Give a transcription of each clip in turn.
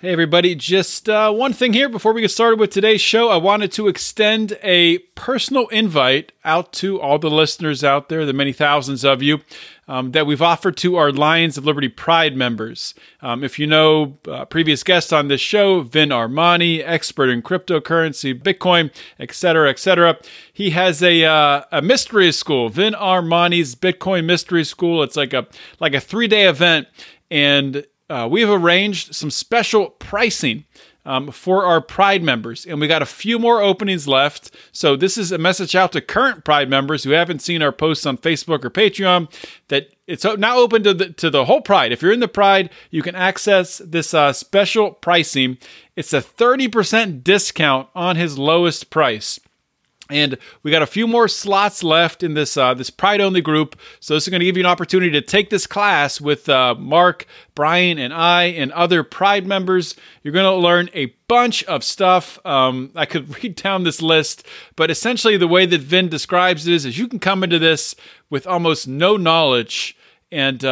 Hey everybody, just one thing here before we get started with today's show. I wanted to extend a personal invite out to all the listeners out there, the many thousands of you, that we've offered to our Lions of Liberty Pride members. If you know previous guests on this show, Vin Armani, expert in cryptocurrency, Bitcoin, etc., he has a mystery school, Vin Armani's Bitcoin Mystery School. It's like a 3-day event, and we've arranged some special pricing for our Pride members, and we got a few more openings left. So this is a message out to current Pride members who haven't seen our posts on Facebook or Patreon that it's now open to the whole Pride. If you're in the Pride, you can access this special pricing. It's a 30% discount on his lowest price. And we got a few more slots left in this Pride-only group. So this is going to give you an opportunity to take this class with Mark, Brian, and I, and other Pride members. You're going to learn a bunch of stuff. I could read down this list, but essentially the way that Vin describes it is you can come into this with almost no knowledge and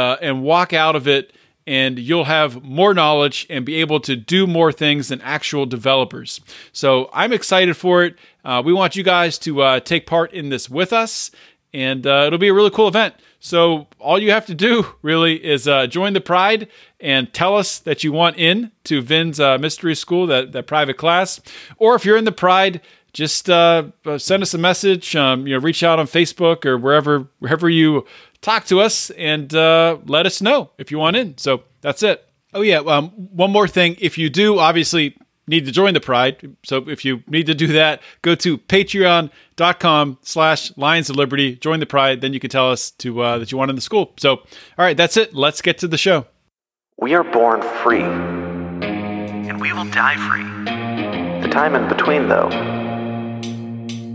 walk out of it, and you'll have more knowledge and be able to do more things than actual developers. So I'm excited for it. We want you guys to take part in this with us, and it'll be a really cool event. So all you have to do, really, is join the Pride and tell us that you want in to Vin's Mystery School, that private class. Or if you're in the Pride, just send us a message, reach out on Facebook or wherever you talk to us, and let us know if you want in. So that's it. Oh, yeah. One more thing. If you do, obviously, need to join the Pride. So if you need to do that, go to patreon.com/Lions of Liberty, join the Pride. Then you can tell us that you want in the school. So, all right, that's it. Let's get to the show. We are born free, and we will die free. The time in between, though,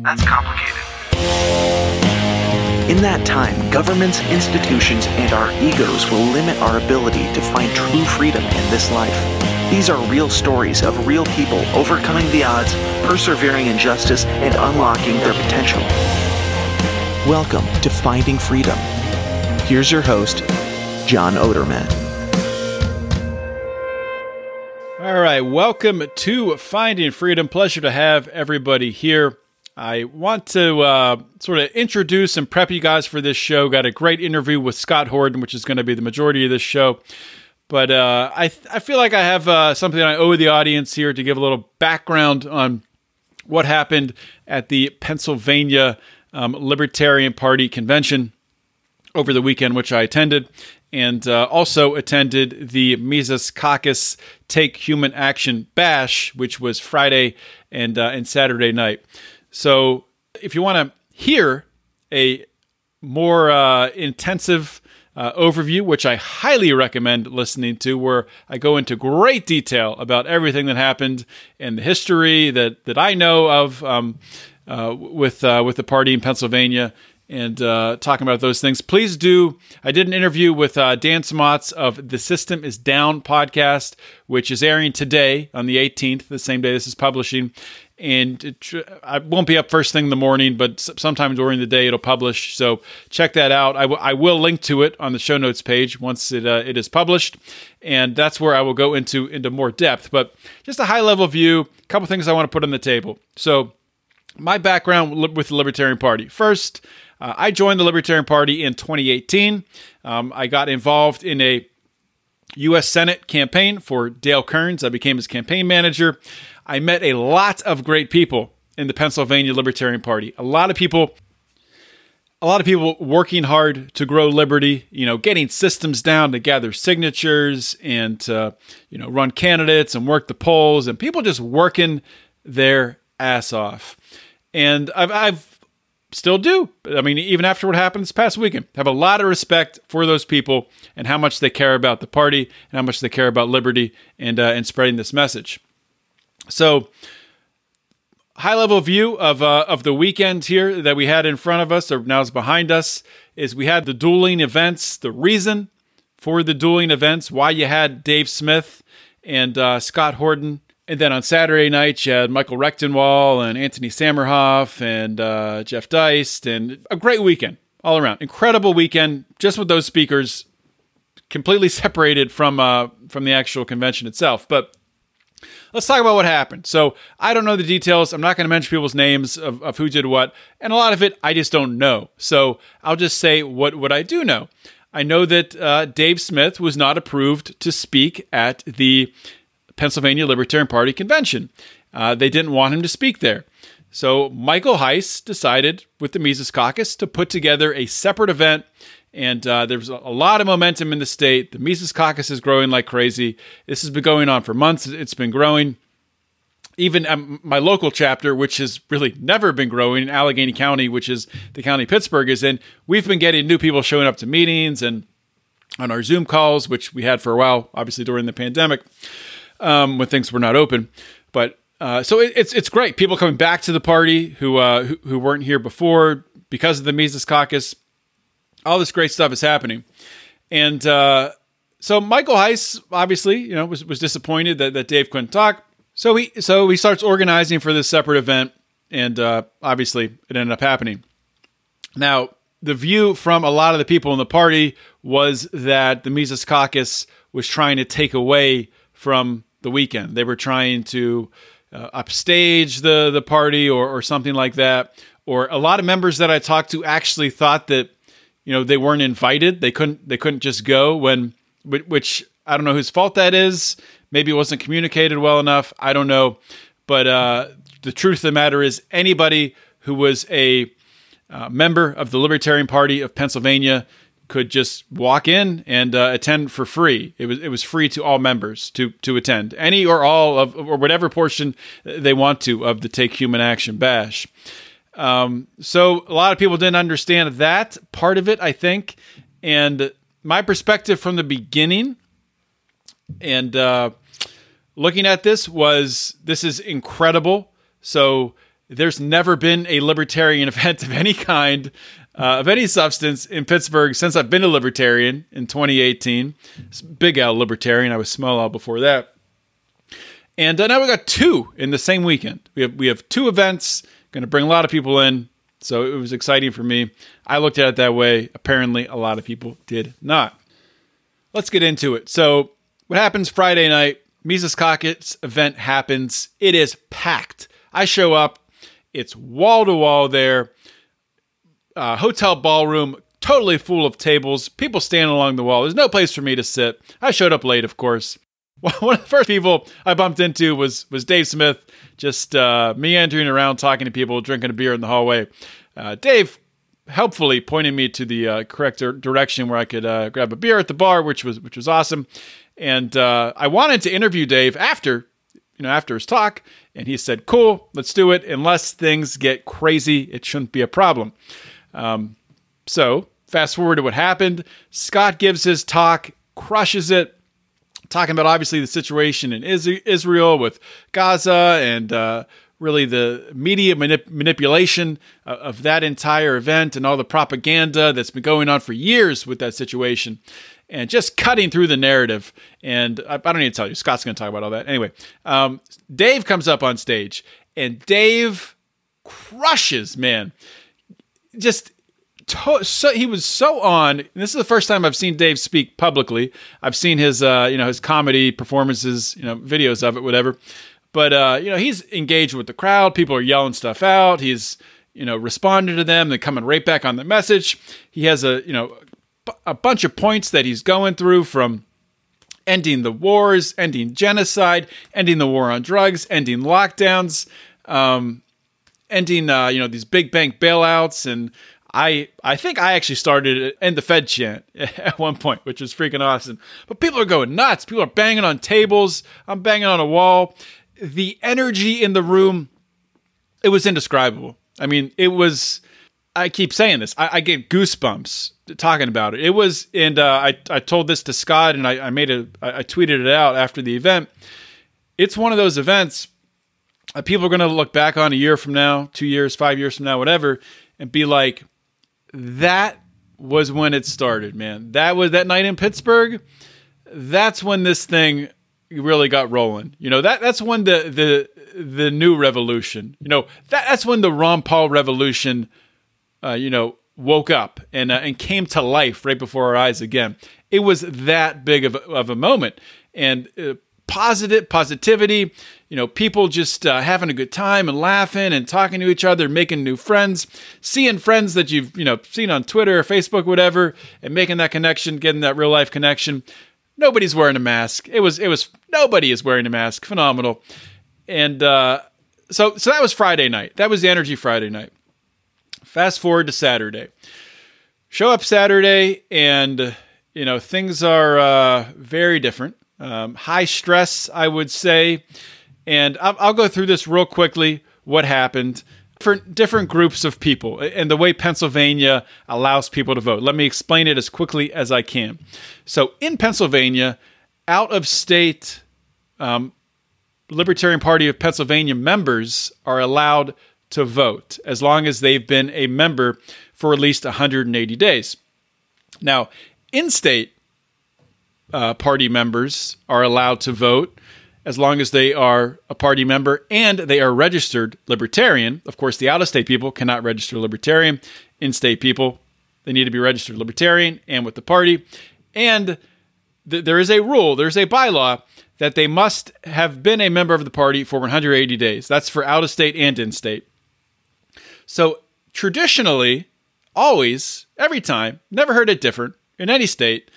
that's complicated. In that time, governments, institutions, and our egos will limit our ability to find true freedom in this life. These are real stories of real people overcoming the odds, persevering in justice, and unlocking their potential. Welcome to Finding Freedom. Here's your host, John Oderman. All right, welcome to Finding Freedom. Pleasure to have everybody here. I want to sort of introduce and prep you guys for this show. Got a great interview with Scott Horton, which is going to be the majority of this show. But I feel like I have something I owe the audience here to give a little background on what happened at the Pennsylvania Libertarian Party convention over the weekend, which I attended, and also attended the Mises Caucus Take Human Action Bash, which was Friday and Saturday night. So if you want to hear a more intensive overview, which I highly recommend listening to, where I go into great detail about everything that happened and the history that I know of with the party in Pennsylvania and talking about those things, please do. I did an interview with Dan Smotz of the System Is Down podcast, which is airing today on the 18th, the same day this is publishing. And I won't be up first thing in the morning, but sometime during the day it'll publish. So check that out. I will link to it on the show notes page once it is published. And that's where I will go into more depth. But just a high-level view, a couple things I want to put on the table. So my background with the Libertarian Party. First, I joined the Libertarian Party in 2018. I got involved in a U.S. Senate campaign for Dale Kearns. I became his campaign manager. I met a lot of great people in the Pennsylvania Libertarian Party. A lot of people working hard to grow liberty, getting systems down to gather signatures and to, run candidates and work the polls, and people just working their ass off. And I've still do. I mean, even after what happened this past weekend, have a lot of respect for those people and how much they care about the party and how much they care about liberty and spreading this message. So, high-level view of the weekend here that we had in front of us, or now is behind us, is we had the dueling events, the reason for the dueling events, why you had Dave Smith and Scott Horton. And then on Saturday night, you had Michael Rechtenwald and Anthony Sammerhoff and Jeff Deist, and a great weekend all around. Incredible weekend, just with those speakers, completely separated from the actual convention itself. But Let's talk about what happened. So I don't know the details. I'm not going to mention people's names of who did what. And a lot of it, I just don't know. So I'll just say what I do know. I know that Dave Smith was not approved to speak at the Pennsylvania Libertarian Party convention. They didn't want him to speak there. So Michael Heiss decided with the Mises Caucus to put together a separate event. And there was a lot of momentum in the state. The Mises Caucus is growing like crazy. This has been going on for months. It's been growing. Even my local chapter, which has really never been growing in Allegheny County, which is the county Pittsburgh is in, we've been getting new people showing up to meetings and on our Zoom calls, which we had for a while, obviously during the pandemic, when things were not open. But so it's great. People coming back to the party who weren't here before because of the Mises Caucus. All this great stuff is happening. And so Michael Heiss, obviously, was disappointed that Dave couldn't talk. So he starts organizing for this separate event, and obviously it ended up happening. Now, the view from a lot of the people in the party was that the Mises Caucus was trying to take away from the weekend. They were trying to upstage the party or something like that. Or a lot of members that I talked to actually thought that they weren't invited. They couldn't just go, which I don't know whose fault that is. Maybe it wasn't communicated well enough. I don't know. But the truth of the matter is anybody who was a member of the Libertarian Party of Pennsylvania could just walk in and attend for free. It was free to all members to attend any or all of, or whatever portion they want to, of the Take Human Action Bash. So a lot of people didn't understand that part of it, I think. And my perspective from the beginning and looking at this was, this is incredible. So there's never been a libertarian event of any kind, of any substance in Pittsburgh since I've been a libertarian in 2018. It's Big L libertarian. I was Small L before that. And now we got two in the same weekend. We have two events. Going to bring a lot of people in. So it was exciting for me. I looked at it that way. Apparently, a lot of people did not. Let's get into it. So what happens Friday night, Mises Caucus event happens. It is packed. I show up. It's wall-to-wall there. Hotel ballroom, totally full of tables. People standing along the wall. There's no place for me to sit. I showed up late, of course. One of the first people I bumped into was Dave Smith, just meandering around, talking to people, drinking a beer in the hallway. Dave helpfully pointed me to the correct direction where I could grab a beer at the bar, which was awesome. And I wanted to interview Dave after his talk, and he said, "Cool, let's do it. Unless things get crazy, it shouldn't be a problem." So fast forward to what happened. Scott gives his talk, crushes it. Talking about, obviously, the situation in Israel with Gaza and really the media manipulation of that entire event and all the propaganda that's been going on for years with that situation, and just cutting through the narrative. And I don't need to tell you, Scott's going to talk about all that. Anyway, Dave comes up on stage, and Dave crushes, man. Just... So he was so on. And this is the first time I've seen Dave speak publicly. I've seen his, his comedy performances, videos of it, whatever. But he's engaged with the crowd. People are yelling stuff out. He's, responding to them. They're coming right back on the message. He has a bunch of points that he's going through, from ending the wars, ending genocide, ending the war on drugs, ending lockdowns, ending these big bank bailouts, and I think I actually started in the Fed chant at one point, which was freaking awesome. But people are going nuts. People are banging on tables. I'm banging on a wall. The energy in the room, it was indescribable. I mean, it was, I keep saying this, I get goosebumps talking about it. It was, and I told this to Scott, and I tweeted it out after the event. It's one of those events that people are going to look back on a year from now, 2 years, 5 years from now, whatever, and be like, that was when it started, man. That was that night in Pittsburgh. That's when this thing really got rolling. That's when the new revolution, that's when the Ron Paul revolution, woke up and came to life right before our eyes again. It was that big of a moment. And positivity, you know, people just having a good time and laughing and talking to each other, making new friends, seeing friends that you've, you know, seen on Twitter or Facebook, whatever, and making that connection, getting that real life connection. Nobody's wearing a mask. It was nobody is wearing a mask. Phenomenal. And so that was Friday night. That was the energy Friday night. Fast forward to Saturday. Show up Saturday, and you know, things are very different. High stress, I would say. And I'll go through this real quickly, what happened. Different groups of people and the way Pennsylvania allows people to vote. Let me explain it as quickly as I can. So in Pennsylvania, out-of-state Libertarian Party of Pennsylvania members are allowed to vote as long as they've been a member for at least 180 days. Now, in-state party members are allowed to vote as long as they are a party member and they are registered libertarian. Of course, the out-of-state people cannot register libertarian. In-state people, they need to be registered libertarian and with the party. And there is a rule, there's a bylaw that they must have been a member of the party for 180 days. That's for out-of-state and in-state. So traditionally, always, every time, never heard it different in any state,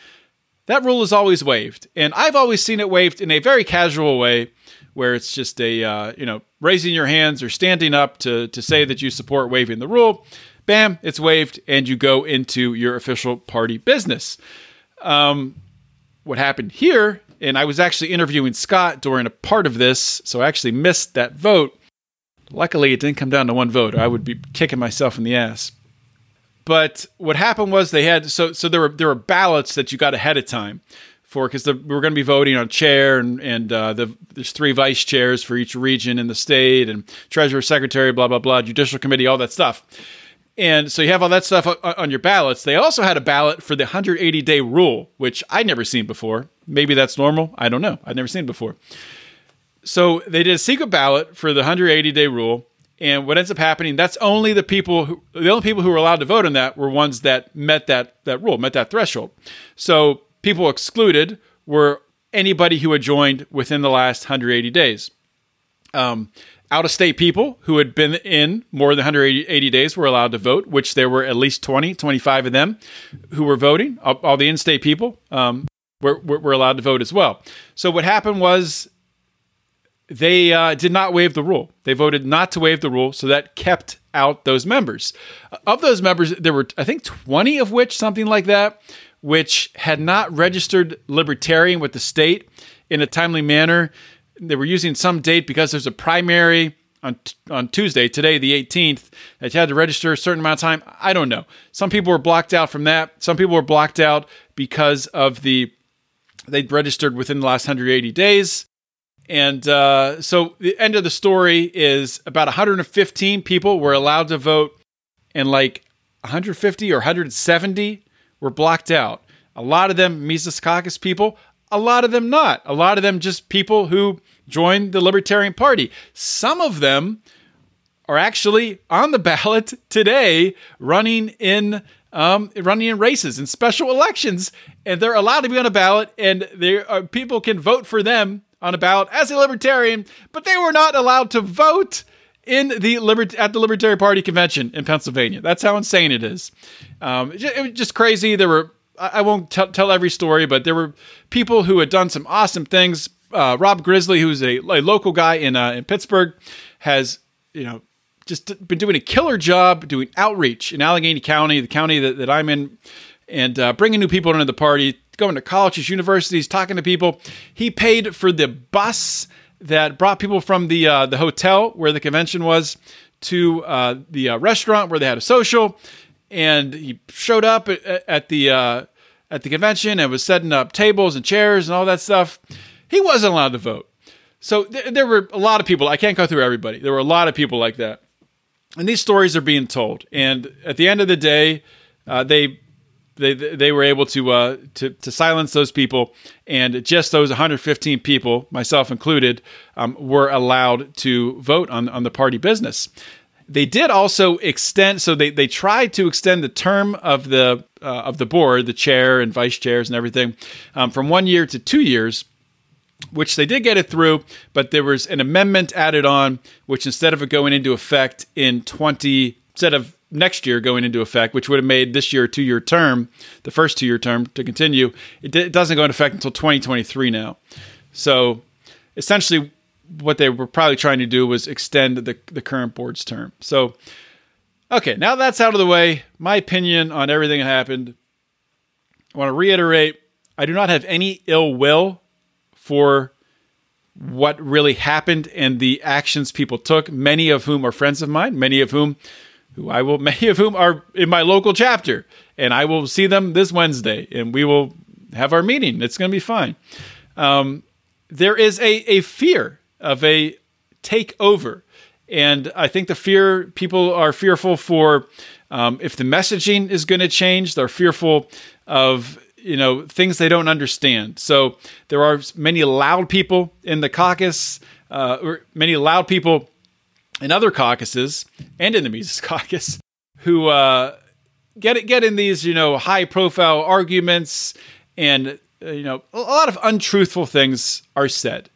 that rule is always waived, and I've always seen it waived in a very casual way, where it's just a raising your hands or standing up to say that you support waiving the rule. Bam, it's waived, and you go into your official party business. What happened here, and I was actually interviewing Scott during a part of this, so I actually missed that vote. Luckily, it didn't come down to one vote, or I would be kicking myself in the ass. But what happened was they had there were ballots that you got ahead of time for, because we were going to be voting on chair and there's 3 vice chairs for each region in the state and treasurer, secretary, blah blah blah, judicial committee, all that stuff. And so you have all that stuff on your ballots. They also had a ballot for the 180-day rule, which I'd never seen before. Maybe that's normal. I don't know. I'd never seen it before. So they did a secret ballot for the 180-day rule. And what ends up happening, that's only the only people who were allowed to vote on that were ones that met that rule, met that threshold. So people excluded were anybody who had joined within the last 180 days. Out-of-state people who had been in more than 180 days were allowed to vote, which there were at least 20, 25 of them who were voting. All the in-state people were allowed to vote as well. So what happened was, they did not waive the rule. They voted not to waive the rule, so that kept out those members. Of those members, there were, I think, 20 of which, something like that, which had not registered libertarian with the state in a timely manner. They were using some date because there's a primary on Tuesday, today, the 18th, that you had to register a certain amount of time. I don't know. Some people were blocked out from that. Some people were blocked out because of they'd registered within the last 180 days. And so the end of the story is about 115 people were allowed to vote, and like 150 or 170 were blocked out. A lot of them Mises Caucus people, a lot of them not. A lot of them just people who joined the Libertarian Party. Some of them are actually on the ballot today, running in races and special elections, and they're allowed to be on a ballot, and people can vote for them on a ballot as a libertarian, but they were not allowed to vote in at the Libertarian Party convention in Pennsylvania. That's how insane it is. It was just crazy. There were, I won't tell every story, but there were people who had done some awesome things. Rob Grizzly, who's a local guy in Pittsburgh, has, you know, just been doing a killer job doing outreach in Allegheny County, the county that I'm in, and bringing new people into the party, going to colleges, universities, talking to people. He paid for the bus that brought people from the hotel where the convention was to the restaurant where they had a social. And he showed up at the convention and was setting up tables and chairs and all that stuff. He wasn't allowed to vote. So there were a lot of people. I can't go through everybody. There were a lot of people like that. And these stories are being told. And at the end of the day, they were able to silence those people, and just those 115 people, myself included, were allowed to vote on the party business. They did also extend, so they tried to extend the term of the board, the chair and vice chairs and everything, from 1 year to 2 years. which they did get it through, but there was an amendment added on, which instead of it going into effect in instead of next year going into effect, which would have made this year a two-year term, the first two-year term to continue, it doesn't go into effect until 2023 now. So essentially what they were probably trying to do was extend the current board's term. So, okay, now that's out of the way. My opinion on everything that happened. I want to reiterate, I do not have any ill will for what really happened and the actions people took, many of whom are friends of mine, many of whom are in my local chapter, and I will see them this Wednesday, and we will have our meeting. It's going to be fine. There is a fear of a takeover, and I think people are fearful for if the messaging is going to change. They're fearful of things they don't understand. So there are many loud people in the caucus, or many loud people in other caucuses and in the Mises Caucus who get in these, high profile arguments, and, a lot of untruthful things are said.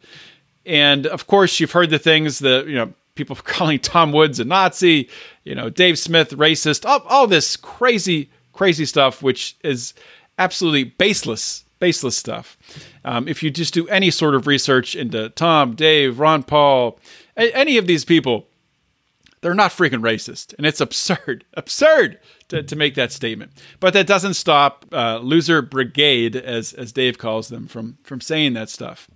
And of course you've heard the things that, people calling Tom Woods a Nazi, Dave Smith, racist, all this crazy, crazy stuff, which is absolutely baseless stuff. If you just do any sort of research into Tom, Dave, Ron Paul, any of these people, they're not freaking racist. And it's absurd to make that statement. But that doesn't stop Loser Brigade, as Dave calls them, from saying that stuff.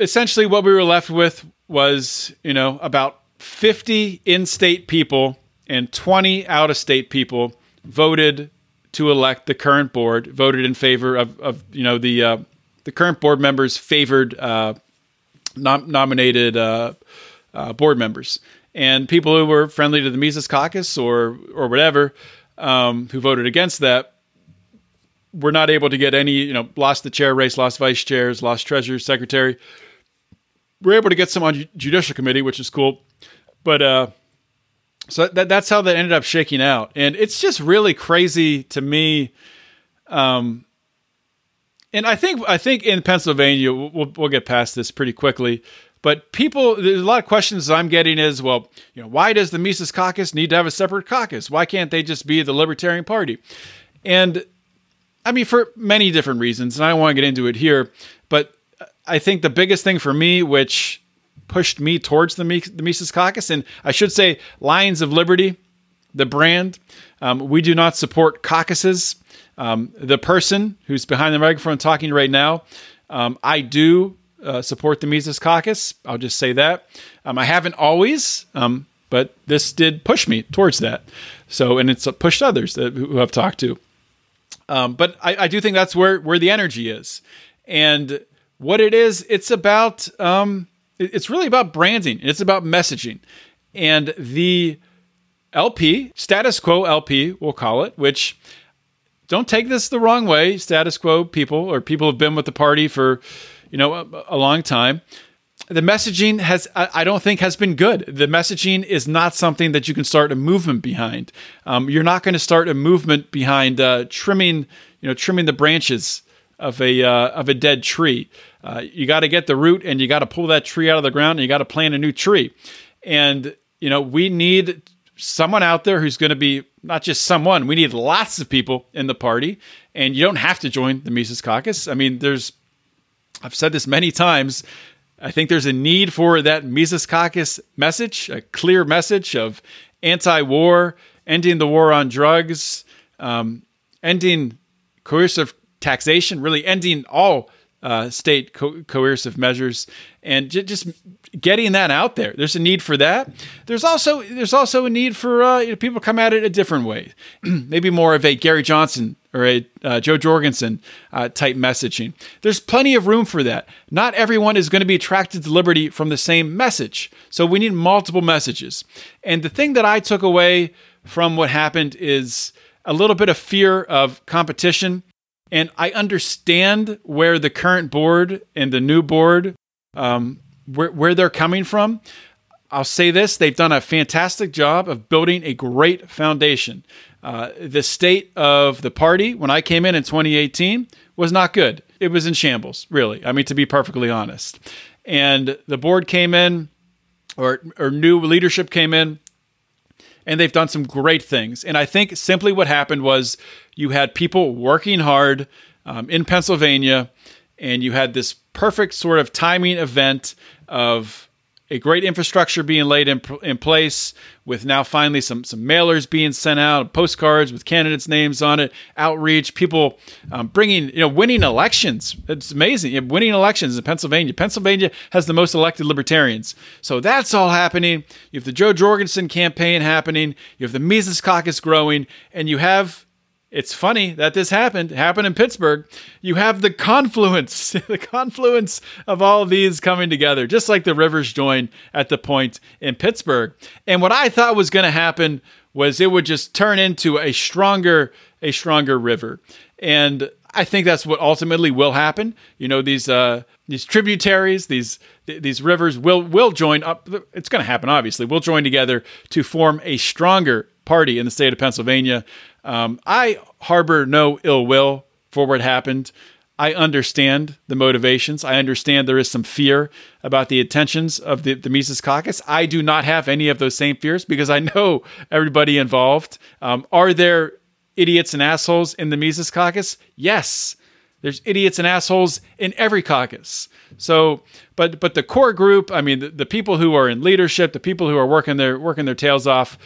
Essentially, what we were left with was, about 50 in-state people and 20 out-of-state people voted to elect the current board, voted in favor the current board members favored nominated board members. And people who were friendly to the Mises Caucus or whatever, who voted against that, were not able to get any, lost the chair race, lost vice chairs, lost treasurer, secretary. We're able to get some on judicial committee, which is cool. But, so that's how that ended up shaking out. And it's just really crazy to me. And I think in Pennsylvania, we'll get past this pretty quickly. But there's a lot of questions I'm getting is, well, why does the Mises Caucus need to have a separate caucus? Why can't they just be the Libertarian Party? And I mean, for many different reasons, and I don't want to get into it here, but I think the biggest thing for me, which pushed me towards the Mises Caucus. And I should say Lions of Liberty, the brand. We do not support caucuses. The person who's behind the microphone talking right now, I do support the Mises Caucus. I'll just say that. I haven't always, but this did push me towards that. So, and it's pushed others who I've talked to. But I do think that's where the energy is. And what it is, it's about... it's really about branding. It's about messaging. And the LP, status quo LP, we'll call it, which don't take this the wrong way. Status quo people or people have been with the party for, a long time. The messaging I don't think has been good. The messaging is not something that you can start a movement behind. You're not going to start a movement behind trimming the branches of a dead tree. You got to get the root and you got to pull that tree out of the ground and you got to plant a new tree. And, we need someone out there who's going to be not just someone, we need lots of people in the party, and you don't have to join the Mises Caucus. I mean, I've said this many times. I think there's a need for that Mises Caucus message, a clear message of anti-war, ending the war on drugs, ending coercive taxation, really ending all state coercive measures, and just getting that out there. There's a need for that. There's also a need for people come at it a different way, maybe more of a Gary Johnson or a Joe Jorgensen type messaging. There's plenty of room for that. Not everyone is going to be attracted to liberty from the same message, so we need multiple messages. And the thing that I took away from what happened is a little bit of fear of competition. And I understand where the current board and the new board, where they're coming from. I'll say this, they've done a fantastic job of building a great foundation. The state of the party when I came in 2018 was not good. it was in shambles, really. I mean, to be perfectly honest. And the board came in, or new leadership came in, and they've done some great things. And I think simply what happened was you had people working hard in Pennsylvania, and you had this perfect sort of timing event of a great infrastructure being laid in place, with now finally some mailers being sent out, postcards with candidates' names on it, outreach, people bringing, winning elections. It's amazing. You have winning elections in Pennsylvania. Pennsylvania has the most elected libertarians. So that's all happening. You have the Joe Jorgensen campaign happening. You have the Mises Caucus growing. And you have, it's funny that this happened in Pittsburgh. You have the confluence, of all these coming together, just like the rivers join at the point in Pittsburgh. And what I thought was going to happen was it would just turn into a stronger river. And I think that's what ultimately will happen. These tributaries, these rivers will join up. It's going to happen, obviously. We'll join together to form a stronger party in the state of Pennsylvania. I harbor no ill will for what happened. I understand the motivations. I understand there is some fear about the intentions of the Mises Caucus. I do not have any of those same fears because I know everybody involved. Are there idiots and assholes in the Mises Caucus? Yes, there's idiots and assholes in every caucus. So, but the core group, I mean, the people who are in leadership, the people who are working their tails off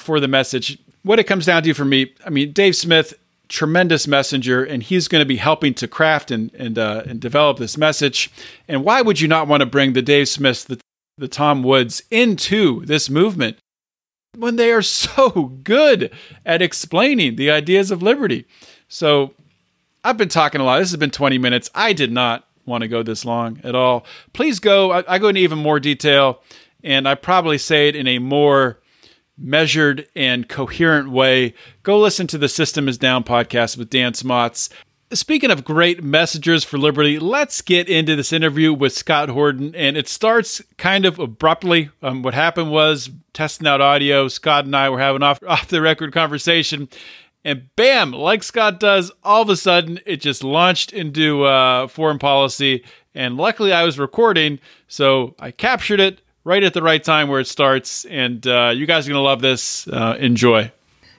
for the message. What it comes down to for me, I mean, Dave Smith, tremendous messenger, and he's going to be helping to craft and develop this message. And why would you not want to bring the Dave Smiths, the Tom Woods into this movement when they are so good at explaining the ideas of liberty? So I've been talking a lot. This has been 20 minutes. I did not want to go this long at all. Please go. I go into even more detail, and I probably say it in a more measured and coherent way. Go listen to the System Is Down podcast with Dan Smotz. Speaking of great messengers for liberty, let's get into this interview with Scott Horton. And it starts kind of abruptly. What happened was, testing out audio, Scott and I were having off the record conversation. And bam, like Scott does, all of a sudden, it just launched into foreign policy. And luckily, I was recording, so I captured it right at the right time where it starts, and you guys are going to love this. Enjoy.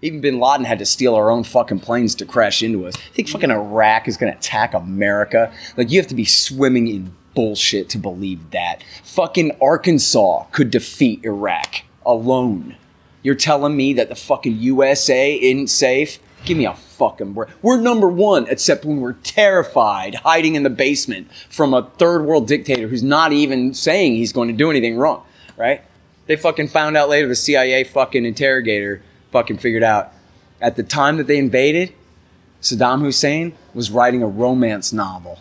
Even bin Laden had to steal our own fucking planes to crash into us. I think fucking Iraq is going to attack America. Like, you have to be swimming in bullshit to believe that. Fucking Arkansas could defeat Iraq alone. You're telling me that the fucking USA isn't safe? Give me a fucking break. We're number one, except when we're terrified, hiding in the basement from a third world dictator who's not even saying he's going to do anything wrong, right? They fucking found out later, the CIA fucking interrogator fucking figured out. At the time that they invaded, Saddam Hussein was writing a romance novel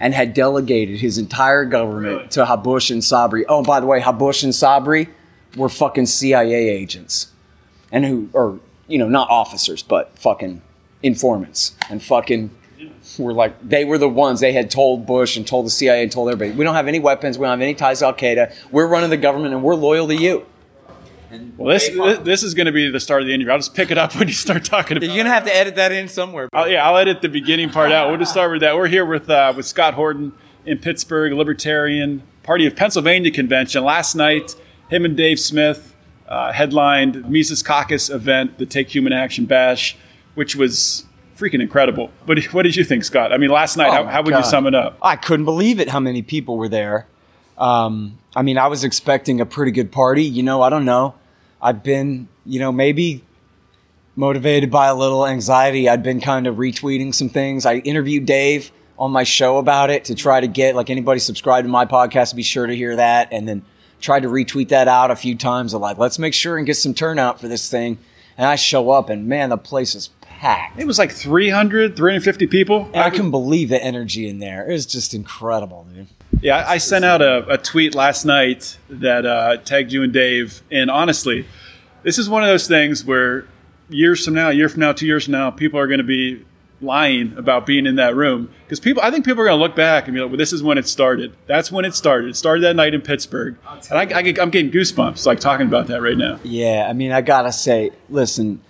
and had delegated his entire government to Habush and Sabri. Oh, by the way, Habush and Sabri were fucking CIA agents and not officers, but fucking informants. And fucking were like, they were the ones. They had told Bush and told the CIA and told everybody, we don't have any weapons. We don't have any ties to Al-Qaeda. We're running the government and we're loyal to you. Well, this is going to be the start of the interview. I'll just pick it up when you start talking about it. You're going to have to edit that in somewhere. I'll edit the beginning part out. We'll just start with that. We're here with Scott Horton in Pittsburgh, Libertarian Party of Pennsylvania convention. Last night, him and Dave Smith headlined Mises Caucus event, the Take Human Action Bash, which was freaking incredible. But what did you think, Scott? I mean, last night, how would you sum it up? I couldn't believe it, how many people were there. I was expecting a pretty good party. I don't know. I've been, maybe motivated by a little anxiety. I'd been kind of retweeting some things. I interviewed Dave on my show about it to try to get, anybody subscribed to my podcast, be sure to hear that. And then tried to retweet that out a few times. I'm like, let's make sure and get some turnout for this thing. And I show up, and man, the place is packed. It was like 300, 350 people. And I couldn't believe the energy in there. It was just incredible, dude. Yeah, I sent out a tweet last night that tagged you and Dave. And honestly, this is one of those things where years from now, a year from now, 2 years from now, people are going to be lying about being in that room. Because I think people are going to look back and be like, well, this is when it started. That's when it started. It started that night in Pittsburgh. And I'm getting goosebumps, talking about that right now. Yeah, I gotta say, listen,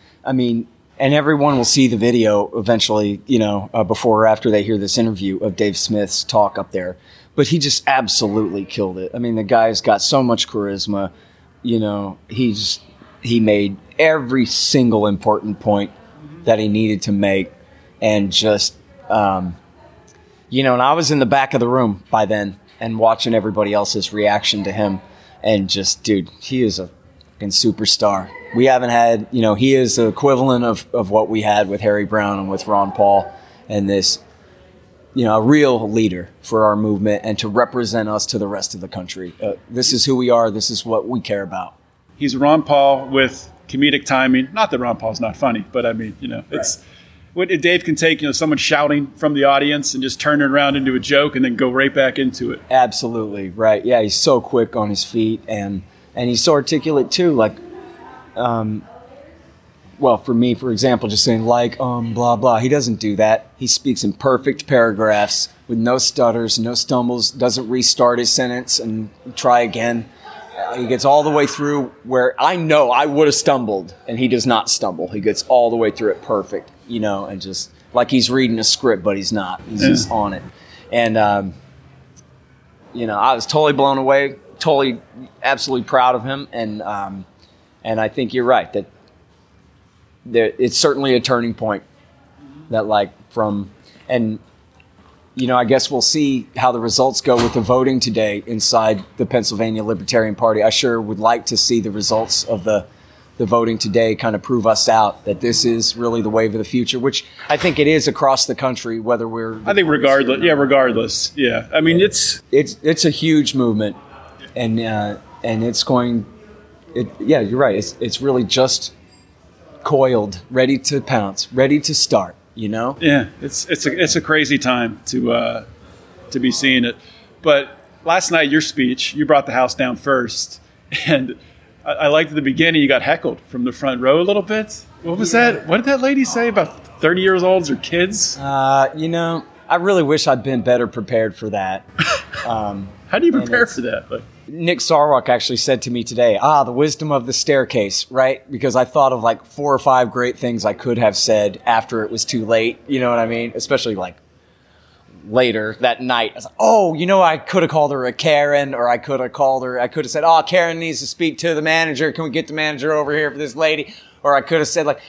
And everyone will see the video eventually, you know, before or after they hear this interview of Dave Smith's talk up there. But he just absolutely killed it. I mean, the guy's got so much charisma. You know, he made every single important point that he needed to make. And just, you know, and I was in the back of the room by then and watching everybody else's reaction to him. And just, dude, he is a fucking superstar. We haven't had, you know, he is the equivalent of what we had with Harry Brown and with Ron Paul and this, you know, a real leader for our movement and to represent us to the rest of the country. This is who we are. This is what we care about. He's Ron Paul with comedic timing. Not that Ron Paul's not funny, but I mean, you know, it's what Dave can take, you know, someone shouting from the audience and just turn it around into a joke and then go right back into it. Absolutely. Right. Yeah. He's so quick on his feet and he's so articulate too. Like, well, for me, for example, just saying like, blah, blah. He doesn't do that. He speaks in perfect paragraphs with no stutters, no stumbles, doesn't restart his sentence and try again. He gets all the way through where I know I would have stumbled, and he does not stumble. He gets all the way through it perfect, you know, and just like he's reading a script, but he's not. He's just on it. And, you know, I was totally blown away, totally, absolutely proud of him. And I think you're right that there, it's certainly a turning point that like from and. You know, I guess we'll see how the results go with the voting today inside the Pennsylvania Libertarian Party. I sure would like to see the results of the voting today kind of prove us out that this is really the wave of the future, which I think it is across the country, whether we're... I think regardless. Yeah, regardless. Yeah. I mean, It's a huge movement, and it's going... Yeah, you're right. It's really just coiled, ready to pounce, ready to start. You know? Yeah, it's a crazy time to be seeing it. But last night, your speech, you brought the house down first, and I liked at the beginning you got heckled from the front row a little bit. What was that? What did that lady say about 30-year-olds or kids? You know, I really wish I'd been better prepared for that. How do you prepare for that? Like, Nick Sarwak actually said to me today, the wisdom of the staircase, right? Because I thought of like 4 or 5 great things I could have said after it was too late. You know what I mean? Especially like later that night. I was like, you know, I could have called her a Karen or I could have said, Karen needs to speak to the manager. Can we get the manager over here for this lady? Or I could have said like,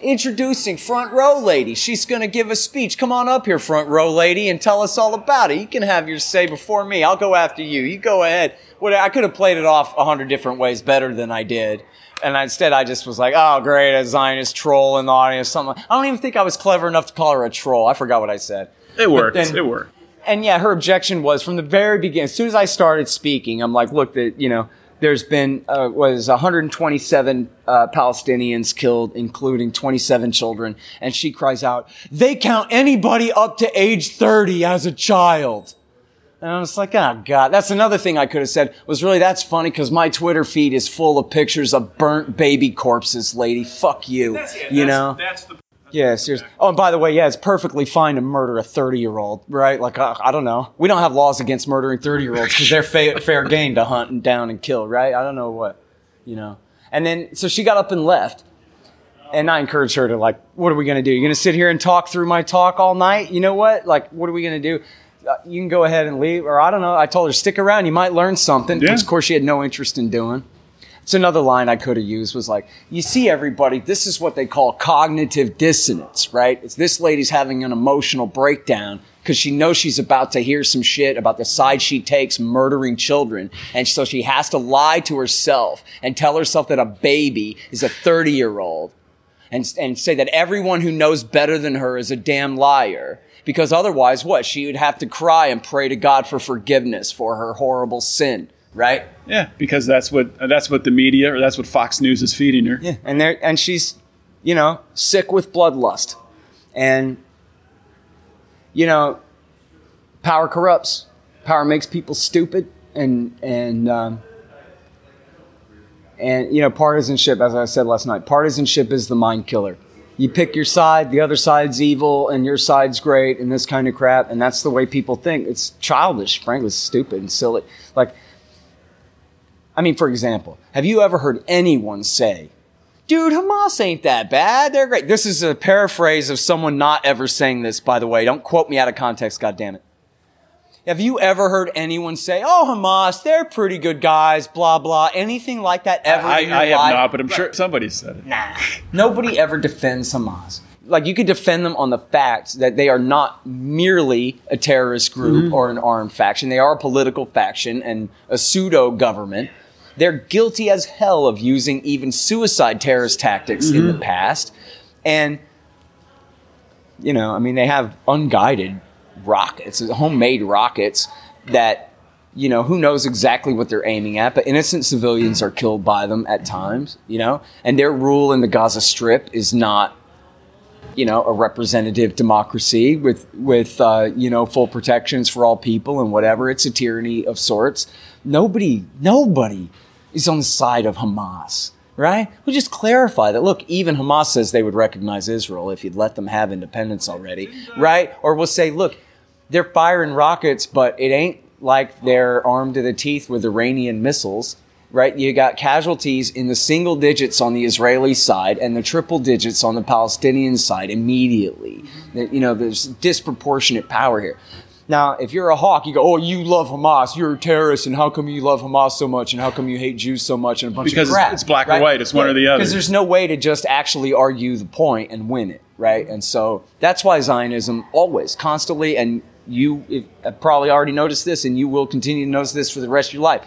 introducing front row lady. She's going to give a speech. Come on up here, front row lady, and tell us all about it. You can have your say before me. I'll go after you. You go ahead. I could have played it off 100 different ways better than I did. And instead I just was like, great, a Zionist troll in the audience. Something like, I don't even think I was clever enough to call her a troll. I forgot what I said. It worked. It worked. And yeah, her objection was from the very beginning. As soon as I started speaking, I'm like, look, there's been 127 Palestinians killed, including 27 children. And she cries out, they count anybody up to age 30 as a child. And I was like, oh, God. That's another thing I could have said was really, that's funny because my Twitter feed is full of pictures of burnt baby corpses, lady. Fuck you. That's, you know? Yeah, seriously. Oh, and by the way, it's perfectly fine to murder a 30-year-old, right? Like, I don't know. We don't have laws against murdering 30-year-olds because they're fair game to hunt and down and kill, right? I don't know what, you know. And then, so she got up and left. And I encouraged her to, like, what are we going to do? You're going to sit here and talk through my talk all night? You know what? Like, what are we going to do? You can go ahead and leave. Or I don't know. I told her, stick around. You might learn something. Yeah. Which, of course, she had no interest in doing. It's another line I could have used was like, you see, everybody, this is what they call cognitive dissonance, right? It's this lady's having an emotional breakdown because she knows she's about to hear some shit about the side she takes murdering children. And so she has to lie to herself and tell herself that a baby is a 30-year-old and say that everyone who knows better than her is a damn liar. Because otherwise, what? She would have to cry and pray to God for forgiveness for her horrible sin. Right? Yeah, because that's what the media or that's what Fox News is feeding her. Yeah, and she's, you know, sick with bloodlust, and you know, power corrupts. Power makes people stupid, and you know, partisanship. As I said last night, partisanship is the mind killer. You pick your side, the other side's evil, and your side's great, and this kind of crap, and that's the way people think. It's childish, frankly, it's stupid and silly. Like. I mean, for example, have you ever heard anyone say, dude, Hamas ain't that bad. They're great. This is a paraphrase of someone not ever saying this, by the way. Don't quote me out of context, goddammit. Have you ever heard anyone say, oh, Hamas, they're pretty good guys, blah, blah, anything like that ever in your life? I have not, but I'm sure somebody said it. Nah. Nobody ever defends Hamas. Like, you could defend them on the facts that they are not merely a terrorist group mm-hmm. or an armed faction. They are a political faction and a pseudo-government. They're guilty as hell of using even suicide terrorist tactics mm-hmm. in the past. And, you know, I mean, they have unguided rockets, homemade rockets that, you know, who knows exactly what they're aiming at, but innocent civilians are killed by them at times, you know, and their rule in the Gaza Strip is not, you know, a representative democracy with you know, full protections for all people and whatever. It's a tyranny of sorts. Nobody is on the side of Hamas, right? We'll just clarify that. Look, even Hamas says they would recognize Israel if you'd let them have independence already, right? Or we'll say, look, they're firing rockets, but it ain't like they're armed to the teeth with Iranian missiles, right? You got casualties in the single digits on the Israeli side and the triple digits on the Palestinian side immediately. You know, there's disproportionate power here. Now, if you're a hawk, you go, oh, you love Hamas, you're a terrorist, and how come you love Hamas so much, and how come you hate Jews so much, and a bunch of crap. Because it's black or white, it's one or the other. Because there's no way to just actually argue the point and win it, right? And so that's why Zionism always, constantly, and you probably already noticed this, and you will continue to notice this for the rest of your life,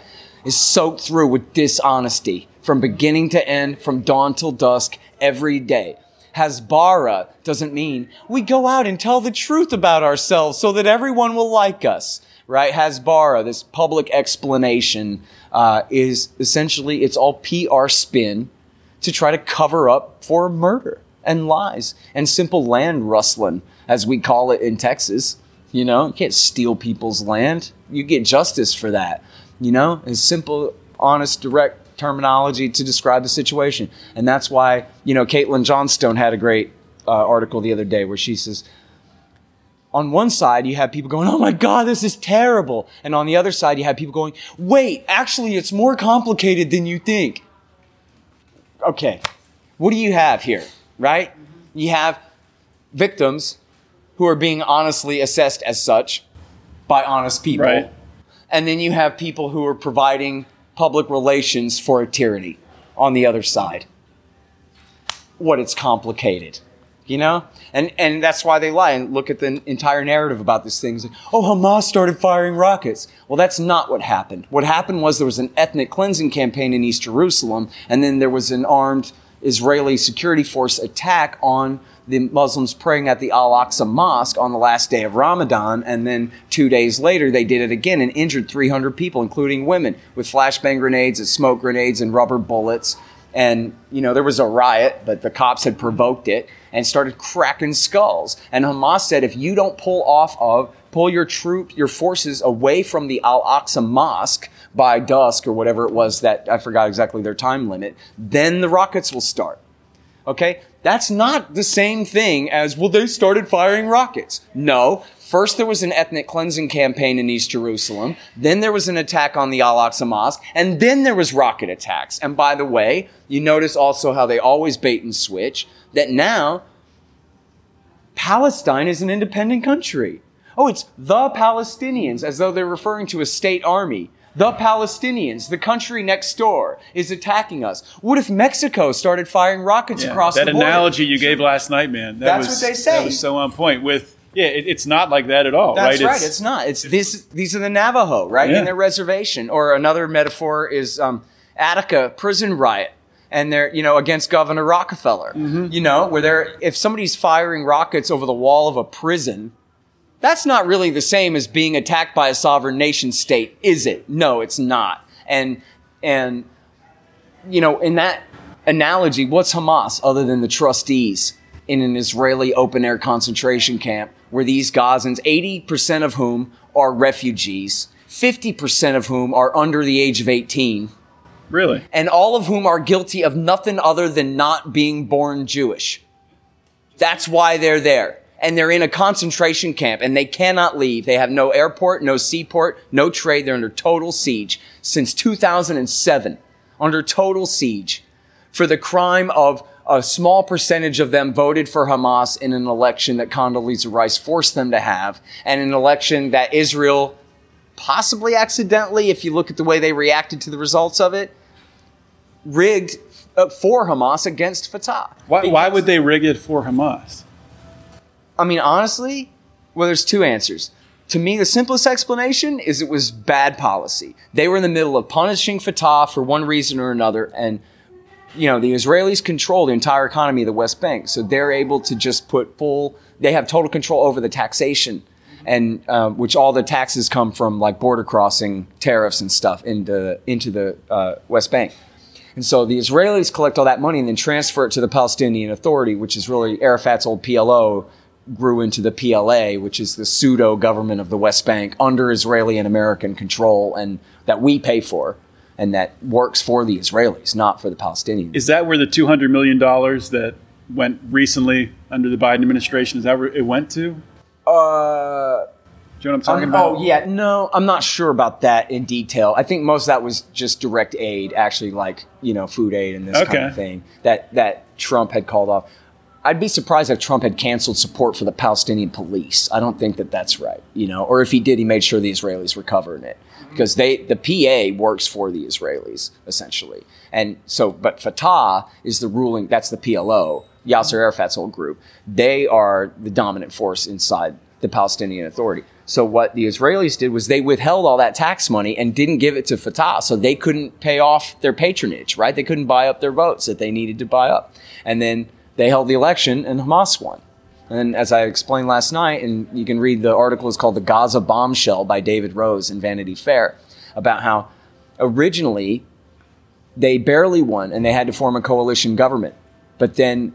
is soaked through with dishonesty from beginning to end, from dawn till dusk, every day. Hasbara doesn't mean we go out and tell the truth about ourselves so that everyone will like us, right? Hasbara, this public explanation, is essentially, it's all PR spin to try to cover up for murder and lies and simple land rustling, as we call it in Texas. You know, you can't steal people's land. You get justice for that. You know, it's simple, honest, direct terminology to describe the situation. And that's why, you know, Caitlin Johnstone had a great article the other day where she says, on one side, you have people going, oh my God, this is terrible. And on the other side, you have people going, wait, actually, it's more complicated than you think. Okay, what do you have here, right? You have victims who are being honestly assessed as such by honest people. Right. And then you have people who are providing public relations for a tyranny on the other side. What, it's complicated, you know? And that's why they lie. And look at the entire narrative about this thing. It's like, oh, Hamas started firing rockets. Well, that's not what happened. What happened was there was an ethnic cleansing campaign in East Jerusalem, and then there was an armed Israeli security force attack on the Muslims praying at the Al-Aqsa Mosque on the last day of Ramadan, and then 2 days later they did it again and injured 300 people, including women, with flashbang grenades and smoke grenades and rubber bullets. And, you know, there was a riot, but the cops had provoked it and started cracking skulls. And Hamas said, if you don't pull your troops, your forces away from the Al-Aqsa Mosque by dusk or whatever it was, that I forgot exactly their time limit, then the rockets will start. Okay? That's not the same thing as, well, they started firing rockets. No. First, there was an ethnic cleansing campaign in East Jerusalem. Then there was an attack on the Al-Aqsa Mosque. And then there was rocket attacks. And by the way, you notice also how they always bait and switch, that now Palestine is an independent country. Oh, it's the Palestinians, as though they're referring to a state army. The Palestinians, the country next door, is attacking us. What if Mexico started firing rockets across the border? That analogy you gave last night, man. That's what they say. That was so on point with... Yeah, it's not like that at all, right? That's right. It's not. These are the Navajo, right, in their reservation. Or another metaphor is Attica prison riot. And they're, you know, against Governor Rockefeller. Mm-hmm. You know, where they're... If somebody's firing rockets over the wall of a prison... That's not really the same as being attacked by a sovereign nation state, is it? No, it's not. And you know, in that analogy, what's Hamas other than the trustees in an Israeli open-air concentration camp where these Gazans, 80% of whom are refugees, 50% of whom are under the age of 18. Really? And all of whom are guilty of nothing other than not being born Jewish. That's why they're there. And they're in a concentration camp, and they cannot leave. They have no airport, no seaport, no trade. They're under total siege since 2007, under total siege for the crime of a small percentage of them voted for Hamas in an election that Condoleezza Rice forced them to have, and an election that Israel, possibly accidentally, if you look at the way they reacted to the results of it, rigged for Hamas against Fatah. Why would they rig it for Hamas? I mean, honestly, well, there's two answers. To me, the simplest explanation is it was bad policy. They were in the middle of punishing Fatah for one reason or another, and you know, the Israelis control the entire economy of the West Bank, so they're able to just put they have total control over the taxation, and which all the taxes come from, like border crossing tariffs and stuff into the West Bank. And so the Israelis collect all that money and then transfer it to the Palestinian Authority, which is really Arafat's old PLO, grew into the PLA, which is the pseudo-government of the West Bank under Israeli and American control, and that we pay for, and that works for the Israelis, not for the Palestinians. Is that where the $200 million that went recently under the Biden administration, is that where it went to? Do you know what I'm talking about? Oh, yeah. No, I'm not sure about that in detail. I think most of that was just direct aid, actually, like, you know, food aid and this kind of thing that Trump had called off. I'd be surprised if Trump had canceled support for the Palestinian police. I don't think that that's right, you know, or if he did, he made sure the Israelis were covering it because the PA works for the Israelis, essentially. And so, but Fatah is the ruling, that's the PLO, Yasser Arafat's whole group. They are the dominant force inside the Palestinian Authority. So what the Israelis did was they withheld all that tax money and didn't give it to Fatah, so they couldn't pay off their patronage, right? They couldn't buy up their votes that they needed to buy up. And then they held the election, and Hamas won. And as I explained last night, and you can read the article, it's called The Gaza Bombshell by David Rose in Vanity Fair, about how originally they barely won and they had to form a coalition government. But then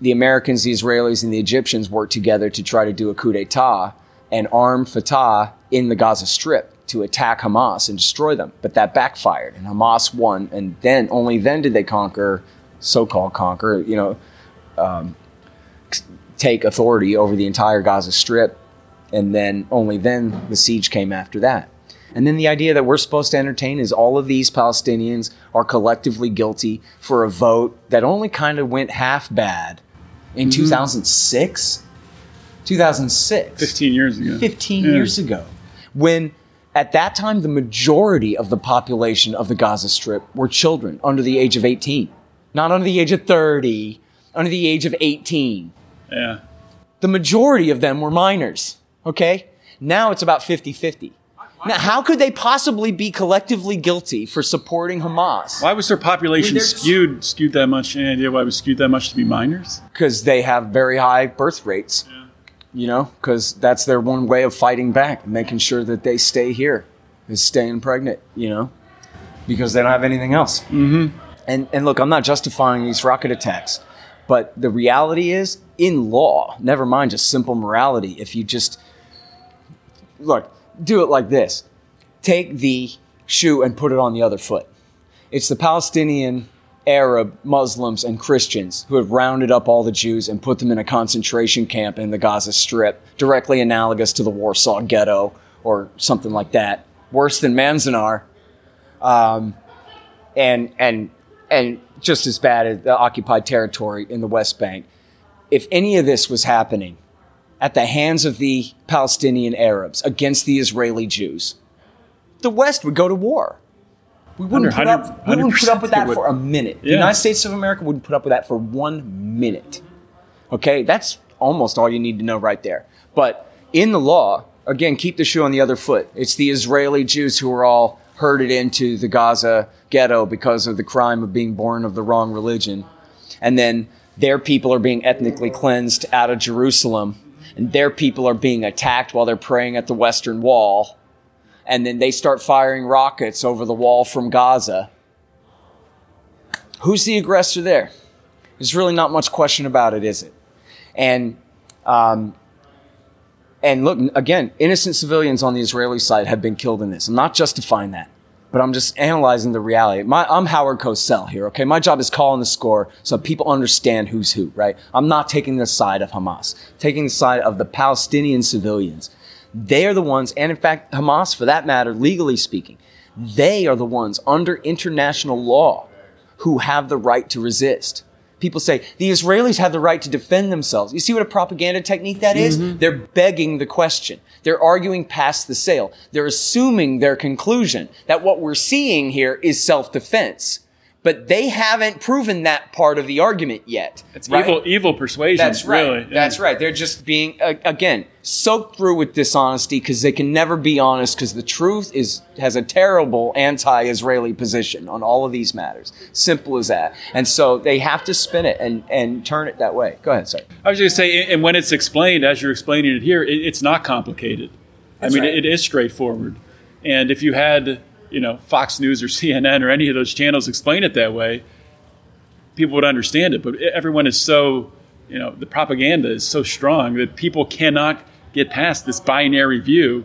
the Americans, the Israelis, and the Egyptians worked together to try to do a coup d'etat and arm Fatah in the Gaza Strip to attack Hamas and destroy them. But that backfired, and Hamas won. And then, only then did they conquer, so-called conquer, you know, take authority over the entire Gaza Strip, and then only then the siege came after that. And then the idea that we're supposed to entertain is all of these Palestinians are collectively guilty for a vote that only kind of went half bad in 2006, 15 years ago, when at that time the majority of the population of the Gaza Strip were children under the age of 18, not under the age of 30, under the age of 18. Yeah. The majority of them were minors, okay? Now it's about 50-50. Now, how could they possibly be collectively guilty for supporting Hamas? Why was their population skewed that much? Any idea why it was skewed that much to be minors? Because they have very high birth rates, you know, because that's their one way of fighting back, making sure that they stay here, is staying pregnant, you know, because they don't have anything else. Mm-hmm. And look, I'm not justifying these rocket attacks. But the reality is, in law, never mind just simple morality, if you just, look, do it like this. Take the shoe and put it on the other foot. It's the Palestinian, Arab, Muslims, and Christians who have rounded up all the Jews and put them in a concentration camp in the Gaza Strip, directly analogous to the Warsaw Ghetto or something like that, worse than Manzanar, and just as bad as the occupied territory in the West Bank. If any of this was happening at the hands of the Palestinian Arabs against the Israeli Jews, the West would go to war. We wouldn't put up with that for a minute. Yeah. The United States of America wouldn't put up with that for 1 minute. Okay, that's almost all you need to know right there. But in the law, again, keep the shoe on the other foot. It's the Israeli Jews who are all herded into the Gaza Ghetto because of the crime of being born of the wrong religion. And then their people are being ethnically cleansed out of Jerusalem. And their people are being attacked while they're praying at the Western Wall. And then they start firing rockets over the wall from Gaza. Who's the aggressor there? There's really not much question about it, is it? And look, again, innocent civilians on the Israeli side have been killed in this. I'm not justifying that, but I'm just analyzing the reality. I'm Howard Cosell here, okay? My job is calling the score so people understand who's who, right? I'm not taking the side of Hamas. I'm taking the side of the Palestinian civilians. They are the ones, and in fact, Hamas, for that matter, legally speaking, they are the ones under international law who have the right to resist. People say, the Israelis have the right to defend themselves. You see what a propaganda technique that is? Mm-hmm. They're begging the question. They're arguing past the sale. They're assuming their conclusion that what we're seeing here is self-defense. But they haven't proven that part of the argument yet. It's right? evil persuasion. That's right. Really. That's right. They're just being, again, soaked through with dishonesty because they can never be honest because the truth has a terrible anti-Israeli position on all of these matters. Simple as that. And so they have to spin it and turn it that way. Go ahead, sorry. I was going to say, and when it's explained, as you're explaining it here, it's not complicated. That's right. It is straightforward. And if you had... Fox News or CNN or any of those channels explain it that way, people would understand it. But everyone is so, the propaganda is so strong that people cannot get past this binary view,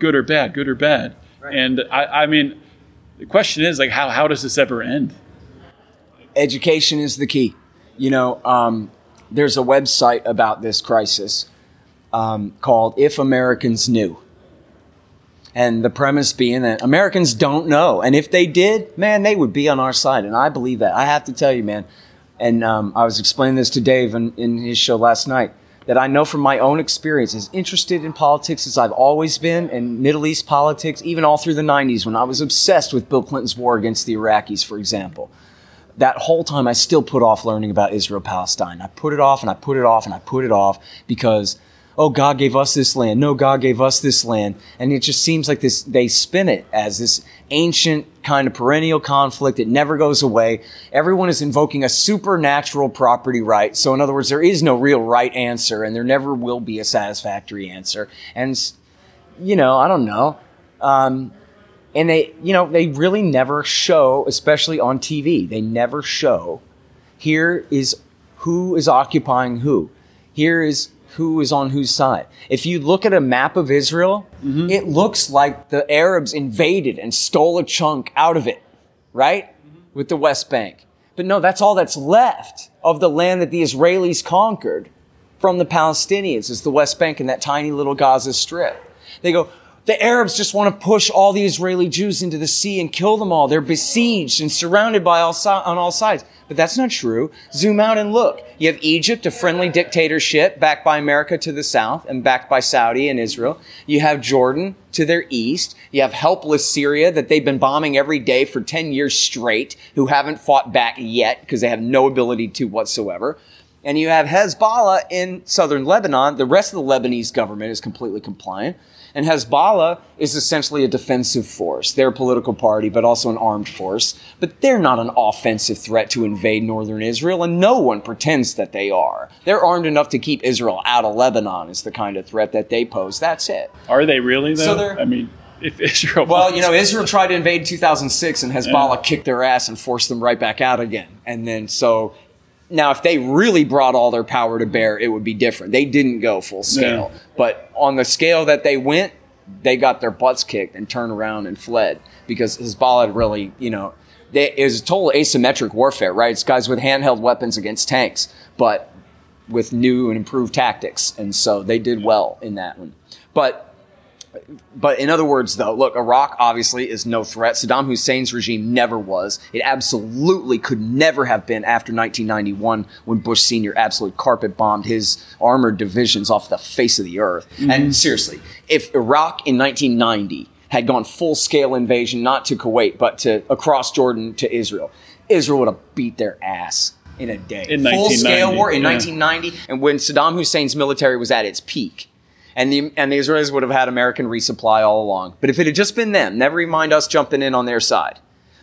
good or bad. Right. And I mean, the question is, like, how does this ever end? Education is the key. There's a website about this crisis called If Americans Knew. And the premise being that Americans don't know. And if they did, man, they would be on our side. And I believe that. I have to tell you, man. And I was explaining this to Dave in his show last night, that I know from my own experience, as interested in politics as I've always been, and Middle East politics, even all through the 90s when I was obsessed with Bill Clinton's war against the Iraqis, for example. That whole time I still put off learning about Israel-Palestine. I put it off and I put it off and I put it off because... oh, God gave us this land. No, God gave us this land. And it just seems like this. They spin it as this ancient kind of perennial conflict. It never goes away. Everyone is invoking a supernatural property right. So in other words, there is no real right answer and there never will be a satisfactory answer. And, I don't know. And they really never show, especially on TV, they never show here is who is occupying who. Here is... who is on whose side. If you look at a map of Israel, mm-hmm. It looks like the Arabs invaded and stole a chunk out of it, right? Mm-hmm. With the West Bank. But no, that's all that's left of the land that the Israelis conquered from the Palestinians is the West Bank and that tiny little Gaza Strip. They go, the Arabs just want to push all the Israeli Jews into the sea and kill them all. They're besieged and surrounded by on all sides. But that's not true. Zoom out and look. You have Egypt, a friendly dictatorship, backed by America to the south and backed by Saudi and Israel. You have Jordan to their east. You have helpless Syria that they've been bombing every day for 10 years straight, who haven't fought back yet because they have no ability to whatsoever. And you have Hezbollah in southern Lebanon. The rest of the Lebanese government is completely compliant. And Hezbollah is essentially a defensive force. They're a political party, but also an armed force. But they're not an offensive threat to invade northern Israel, and no one pretends that they are. They're armed enough to keep Israel out of Lebanon is the kind of threat that they pose. That's it. Are they really, though? So if Israel... well, Israel tried to invade in 2006, and Hezbollah kicked their ass and forced them right back out again. And then so... now, if they really brought all their power to bear, it would be different. They didn't go full scale. Yeah. But on the scale that they went, they got their butts kicked and turned around and fled because Hezbollah really, it was total asymmetric warfare, right? It's guys with handheld weapons against tanks, but with new and improved tactics. And so they did well in that one. But in other words, though, look, Iraq obviously is no threat. Saddam Hussein's regime never was. It absolutely could never have been after 1991 when Bush Sr. absolutely carpet bombed his armored divisions off the face of the earth. Mm-hmm. And seriously, if Iraq in 1990 had gone full-scale invasion, not to Kuwait, but to across Jordan to Israel, Israel would have beat their ass in a day. Full-scale war in 1990, and when Saddam Hussein's military was at its peak. And the Israelis would have had American resupply all along. But if it had just been them, never mind us jumping in on their side,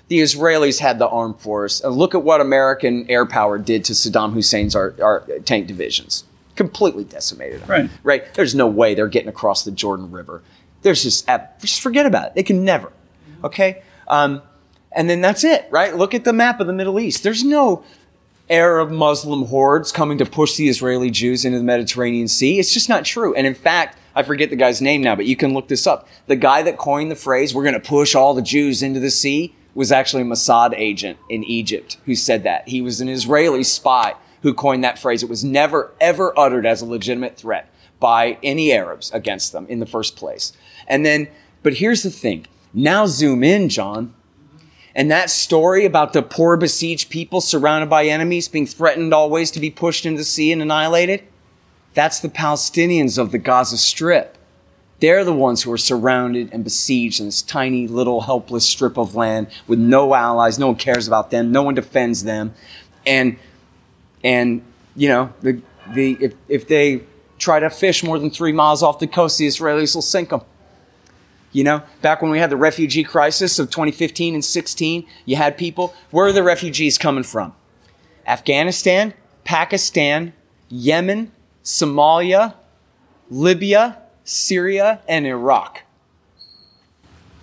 the Israelis had the armed force. And look at what American air power did to Saddam Hussein's our tank divisions. Completely decimated them. Right? There's no way they're getting across the Jordan River. There's just forget about it. They can never. Okay? And then that's it, right? Look at the map of the Middle East. There's no... Arab Muslim hordes coming to push the Israeli Jews into the Mediterranean Sea. It's just not true. And in fact, I forget the guy's name now, but you can look this up. The guy that coined the phrase, we're going to push all the Jews into the sea, was actually a Mossad agent in Egypt who said that. He was an Israeli spy who coined that phrase. It was never, ever uttered as a legitimate threat by any Arabs against them in the first place. But here's the thing. Now zoom in, John. And that story about the poor besieged people surrounded by enemies being threatened always to be pushed into the sea and annihilated, that's the Palestinians of the Gaza Strip. They're the ones who are surrounded and besieged in this tiny little helpless strip of land with no allies. No one cares about them. No one defends them. And you know, if they try to fish more than 3 miles off the coast, the Israelis will sink them. You know, back when we had the refugee crisis of 2015 and 16, you had people. Where are the refugees coming from? Afghanistan, Pakistan, Yemen, Somalia, Libya, Syria, and Iraq.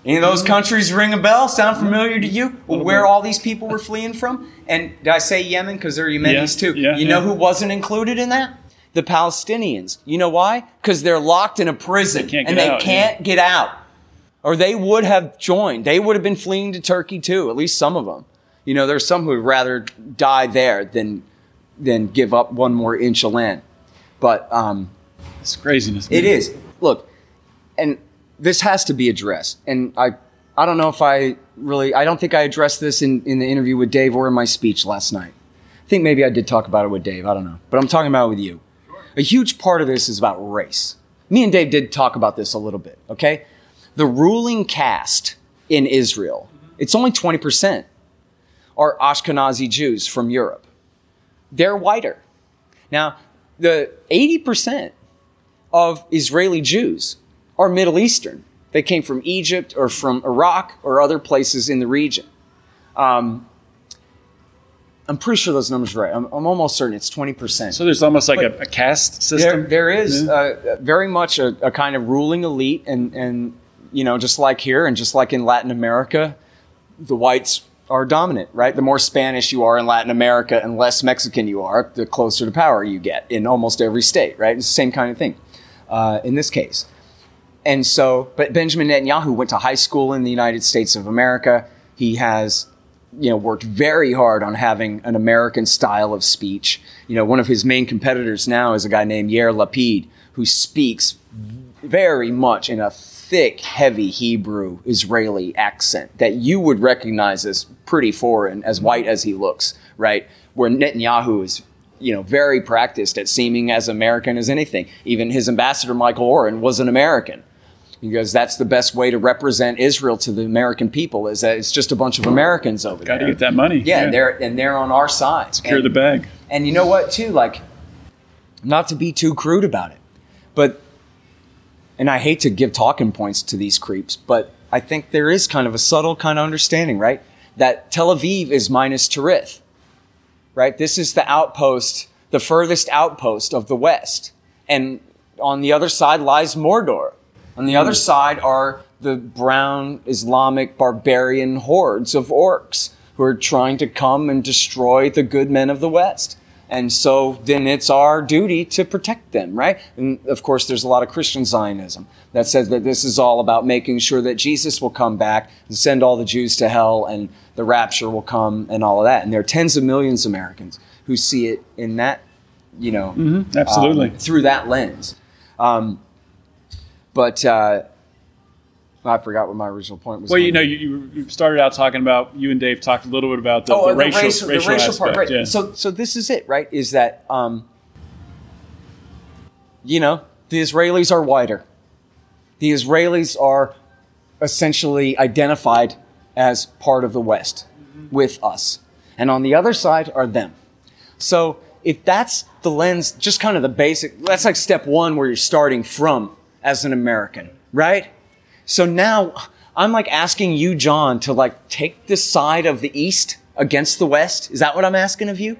Any of those countries ring a bell? Sound familiar to you? Where all these people were fleeing from? And did I say Yemen? Because there are Yemenis too. Yeah, you know who wasn't included in that? The Palestinians. You know why? Because they're locked in a prison and they can't get out. Or they would have joined. They would have been fleeing to Turkey too, at least some of them. You know, there's some who would rather die there than give up one more inch of land. But it's craziness. Man. It is. Look, and this has to be addressed. And I don't know if I really, I don't think I addressed this in the interview with Dave or in my speech last night. I think maybe I did talk about it with Dave. I don't know. But I'm talking about it with you. Sure. A huge part of this is about race. Me and Dave did talk about this a little bit, okay? The ruling caste in Israel, it's only 20%, are Ashkenazi Jews from Europe. They're whiter. Now, the 80% of Israeli Jews are Middle Eastern. They came from Egypt or from Iraq or other places in the region. I'm pretty sure those numbers are right. I'm almost certain it's 20%. So there's almost like a caste system? There is very much a kind of ruling elite. And, you know, just like here and just like in Latin America, the whites are dominant, right? The more Spanish you are in Latin America and less Mexican you are, the closer to power you get in almost every state, right? It's the same kind of thing in this case. And so, but Benjamin Netanyahu went to high school in the United States of America. He has, you know, worked very hard on having an American style of speech. You know, one of his main competitors now is a guy named Yair Lapid, who speaks very much in a thick, heavy Hebrew Israeli accent that you would recognize as pretty foreign, as white as he looks, right? Where Netanyahu is, you know, very practiced at seeming as American as anything. Even his ambassador, Michael Oren, was an American. Because that's the best way to represent Israel to the American people is that it's just a bunch of Americans over there. Got to get that money. Yeah, yeah. They're on our side. Secure the bag. And you know what, too? Like, not to be too crude about it, but, and I hate to give talking points to these creeps, but I think there is kind of a subtle kind of understanding, right? That Tel Aviv is minus Tirith, right? This is the outpost, the furthest outpost of the West. And on the other side lies Mordor. On the other side are the brown Islamic barbarian hordes of orcs who are trying to come and destroy the good men of the West. And so then it's our duty to protect them, right? And of course, there's a lot of Christian Zionism that says that this is all about making sure that Jesus will come back and send all the Jews to hell and the rapture will come and all of that. And there are tens of millions of Americans who see it in that, you know, absolutely through that lens. But I forgot what my original point was. Well, you know, you started out talking about, you and Dave talked a little bit about the racial part, right? Yeah. So this is it, right? Is that, you know, the Israelis are whiter. The Israelis are essentially identified as part of the West with us. And on the other side are them. So if that's the lens, just kind of the basic, that's like step one where you're starting from as an American, right? So now I'm like asking you, John, to like take the side of the East against the West. Is that what I'm asking of you?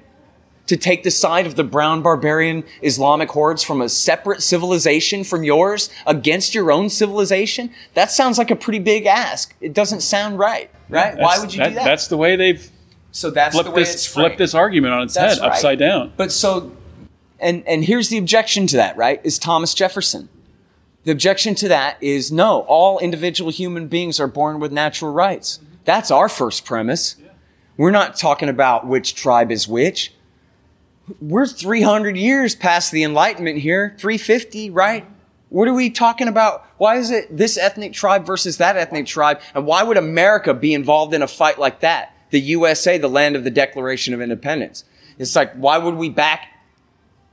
To take the side of the brown barbarian Islamic hordes from a separate civilization from yours against your own civilization? That sounds like a pretty big ask. It doesn't sound right, right? Yeah, why would you do that? That's the way they've flipped this argument on its head, right. Upside down. But so, and here's the objection to that, right? Is Thomas Jefferson. The objection to that is, no, all individual human beings are born with natural rights. That's our first premise. Yeah. We're not talking about which tribe is which. We're 300 years past the Enlightenment here, 350, right? What are we talking about? Why is it this ethnic tribe versus that ethnic tribe? And why would America be involved in a fight like that? The USA, the land of the Declaration of Independence. It's like, why would we back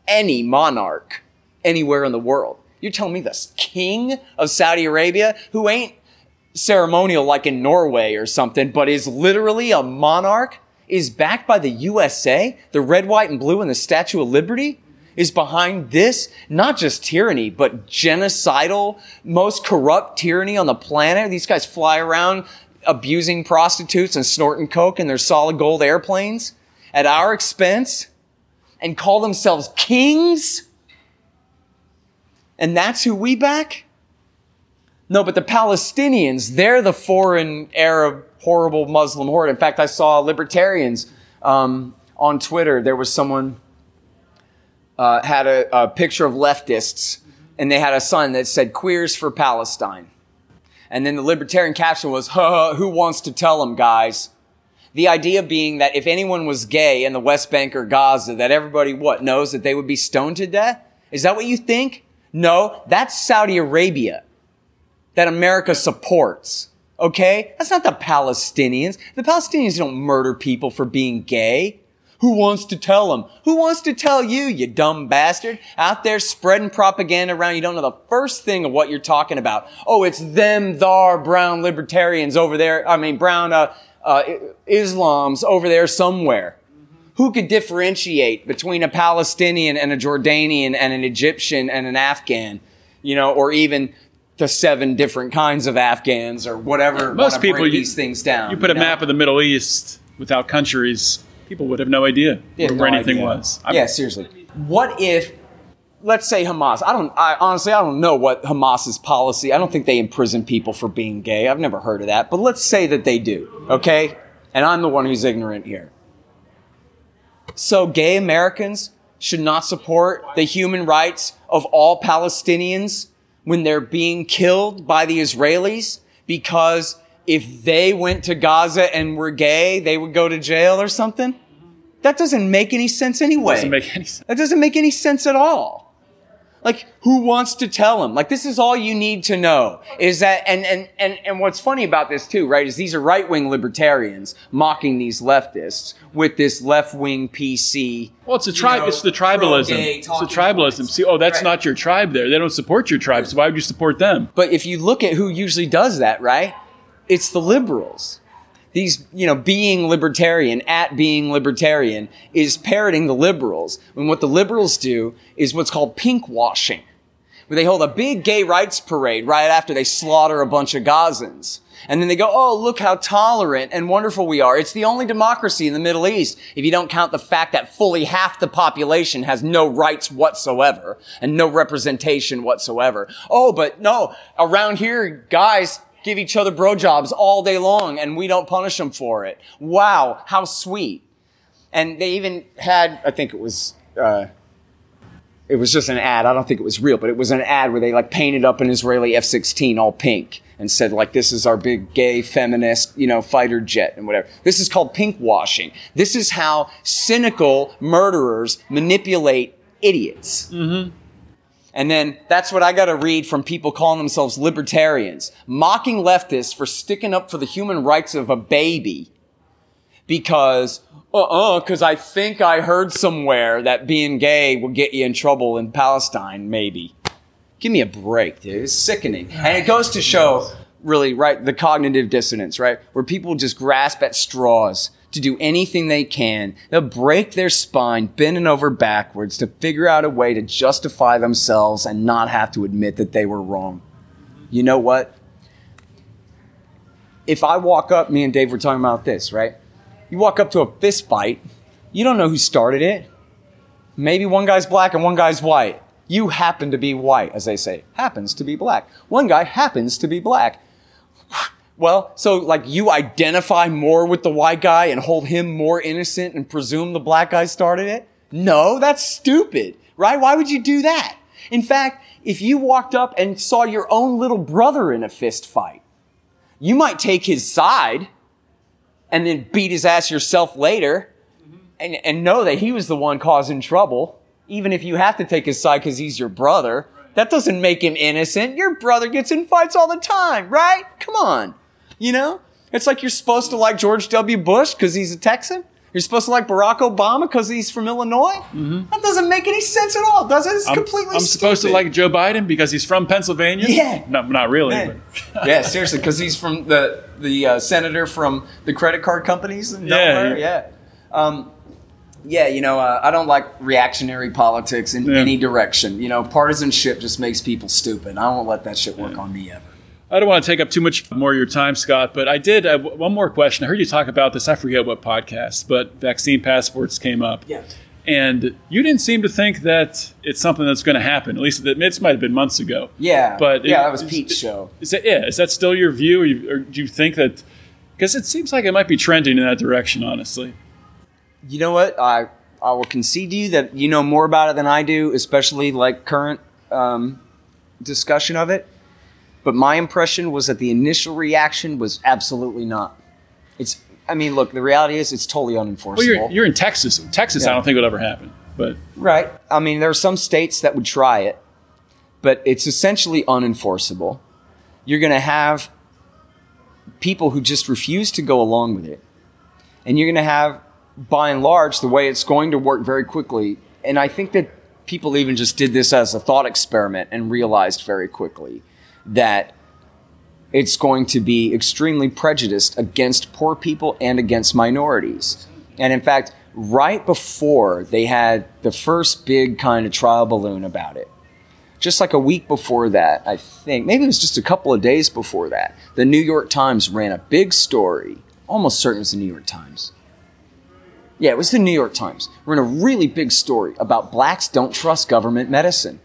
any monarch anywhere in the world? You're telling me this king of Saudi Arabia, who ain't ceremonial like in Norway or something, but is literally a monarch, is backed by the USA, the red, white, and blue, and the Statue of Liberty, is behind this, not just tyranny, but genocidal, most corrupt tyranny on the planet. These guys fly around abusing prostitutes and snorting coke in their solid gold airplanes at our expense and call themselves kings? And that's who we back? No, but the Palestinians, they're the foreign Arab horrible Muslim horde. In fact, I saw libertarians on Twitter. There was someone had a picture of leftists, and they had a sign that said, "Queers for Palestine." And then the libertarian caption was, who wants to tell them, guys? The idea being that if anyone was gay in the West Bank or Gaza, that everybody, knows that they would be stoned to death? Is that what you think? No, that's Saudi Arabia that America supports, okay? That's not the Palestinians. The Palestinians don't murder people for being gay. Who wants to tell them? Who wants to tell you, you dumb bastard? Out there spreading propaganda around. You don't know the first thing of what you're talking about. Oh, it's them, thar, brown libertarians over there. I mean, brown Islams over there somewhere. Who could differentiate between a Palestinian and a Jordanian and an Egyptian and an Afghan? You know, or even the 7 different kinds of Afghans or whatever. Most people, these things down. You put a map of the Middle East without countries, people would have no idea where anything was. Yeah, seriously. What if, let's say Hamas, I don't know what Hamas's policy, I don't think they imprison people for being gay. I've never heard of that. But let's say that they do, okay? And I'm the one who's ignorant here. So gay Americans should not support the human rights of all Palestinians when they're being killed by the Israelis because if they went to Gaza and were gay, they would go to jail or something? That doesn't make any sense anyway. Doesn't make any sense. That doesn't make any sense at all. Like, who wants to tell them? Like, this is all you need to know. Is that, and what's funny about this too, right, is these are right-wing libertarians mocking these leftists with this left-wing PC. Well, it's a tribe, it's the tribalism. It's the tribalism. See, that's not your tribe there. They don't support your tribe, so why would you support them? But if you look at who usually does that, right? It's the liberals. These, being libertarian, is parroting the liberals. And what the liberals do is what's called pinkwashing, where they hold a big gay rights parade right after they slaughter a bunch of Gazans. And then they go, oh, look how tolerant and wonderful we are. It's the only democracy in the Middle East, if you don't count the fact that fully half the population has no rights whatsoever and no representation whatsoever. Oh, but no, around here, guys give each other blowjobs all day long, and we don't punish them for it. Wow, how sweet. And they even had, I think it was just an ad. I don't think it was real, but it was an ad where they painted up an Israeli F-16 all pink and said, this is our big gay feminist, fighter jet and whatever. This is called pink washing. This is how cynical murderers manipulate idiots. Mm-hmm. And then that's what I got to read from people calling themselves libertarians, mocking leftists for sticking up for the human rights of a baby because I think I heard somewhere that being gay will get you in trouble in Palestine, maybe. Give me a break, dude. It's sickening. And it goes to show, really, right, the cognitive dissonance, right, where people just grasp at straws to do anything they can. They'll break their spine, bending over backwards to figure out a way to justify themselves and not have to admit that they were wrong. You know what? If I walk up, me and Dave were talking about this, right? You walk up to a fist fight, you don't know who started it. Maybe one guy's black and one guy's white. You happen to be white, as they say. Happens to be black. One guy happens to be black. Well, so you identify more with the white guy and hold him more innocent and presume the black guy started it? No, that's stupid, right? Why would you do that? In fact, if you walked up and saw your own little brother in a fist fight, you might take his side and then beat his ass yourself later and know that he was the one causing trouble, even if you have to take his side because he's your brother. That doesn't make him innocent. Your brother gets in fights all the time, right? Come on. You know? It's like you're supposed to like George W. Bush because he's a Texan. You're supposed to like Barack Obama because he's from Illinois. Mm-hmm. That doesn't make any sense at all, does it? It's completely stupid. I'm supposed to like Joe Biden because he's from Pennsylvania? Yeah. No, not really. But. Yeah, seriously, because he's from the senator from the credit card companies in Delaware. Yeah. I don't like reactionary politics in any direction. You know, partisanship just makes people stupid. I won't let that shit work on me ever. I don't want to take up too much more of your time, Scott, but I did have one more question. I heard you talk about this. I forget what podcast, but vaccine passports came up. Yeah. And you didn't seem to think that it's something that's going to happen. At least it might have been months ago. Yeah. But that was Pete's show. Is that still your view? Or do you think that – because it seems like it might be trending in that direction, honestly. You know what? I will concede to you that you know more about it than I do, especially like current discussion of it. But my impression was that the initial reaction was absolutely not. The reality is it's totally unenforceable. Well, you're in Texas. I don't think it would ever happen. But right. I mean, there are some states that would try it, but it's essentially unenforceable. You're going to have people who just refuse to go along with it. And you're going to have, by and large, the way it's going to work very quickly. And I think that people even just did this as a thought experiment and realized very quickly that it's going to be extremely prejudiced against poor people and against minorities. And in fact, right before they had the first big kind of trial balloon about it, just like a week before that, I think, maybe it was just a couple of days before that, the New York Times ran a big story, almost certain it was the New York Times. Yeah, it was the New York Times. We're in a really big story about blacks don't trust government medicine.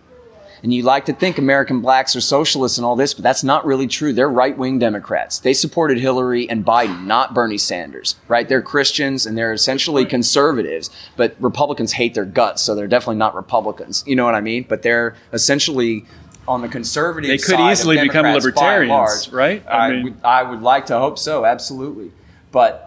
And you like to think American blacks are socialists and all this, but that's not really true. They're right-wing Democrats. They supported Hillary and Biden, not Bernie Sanders, right? They're Christians and they're essentially conservatives, but Republicans hate their guts, so they're definitely not Republicans. You know what I mean? But they're essentially on the conservative side. They could easily become libertarians, right? I would like to hope so, absolutely. But,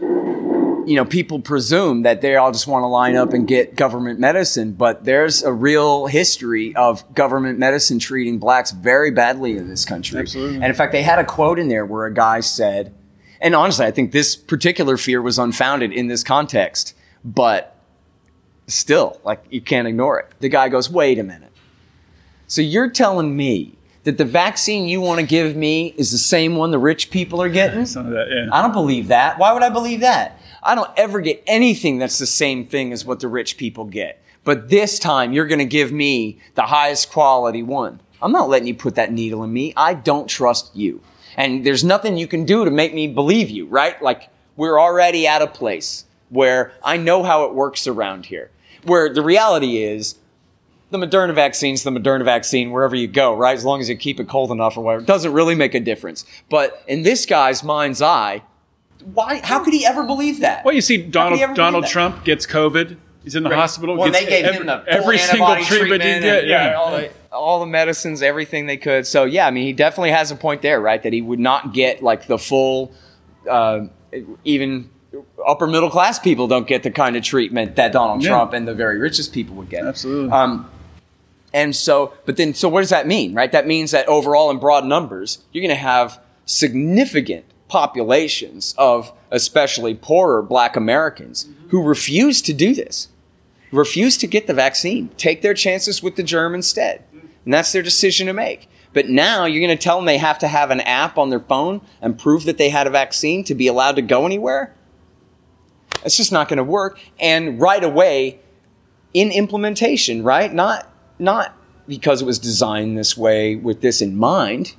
you know, people presume that they all just want to line up and get government medicine, but there's a real history of government medicine treating blacks very badly in this country. Absolutely. And in fact, they had a quote in there where a guy said, and honestly, I think this particular fear was unfounded in this context, but still, like, you can't ignore it. The guy goes, wait a minute. So you're telling me that the vaccine you want to give me is the same one the rich people are getting? Some of that, yeah. I don't believe that. Why would I believe that? I don't ever get anything that's the same thing as what the rich people get. But this time, you're going to give me the highest quality one. I'm not letting you put that needle in me. I don't trust you. And there's nothing you can do to make me believe you, right? Like, we're already at a place where I know how it works around here. Where the reality is, the Moderna vaccine's the Moderna vaccine wherever you go, right? As long as you keep it cold enough or whatever. It doesn't really make a difference. But in this guy's mind's eye, why? How could he ever believe that? Well, you see, Donald Trump gets COVID. He's in the hospital. Well, they gave him the every single treatment he did. Yeah, all the medicines, everything they could. So, yeah, I mean, he definitely has a point there, right? That he would not get like the full, even upper middle class people don't get the kind of treatment that Donald Trump and the very richest people would get. Absolutely. So what does that mean, right? That means that overall in broad numbers, you're going to have significant populations of especially poorer black Americans who refuse to do this, refuse to get the vaccine, take their chances with the germ instead. And that's their decision to make. But now you're going to tell them they have to have an app on their phone and prove that they had a vaccine to be allowed to go anywhere? It's just not going to work. And right away in implementation, right? Not because it was designed this way with this in mind,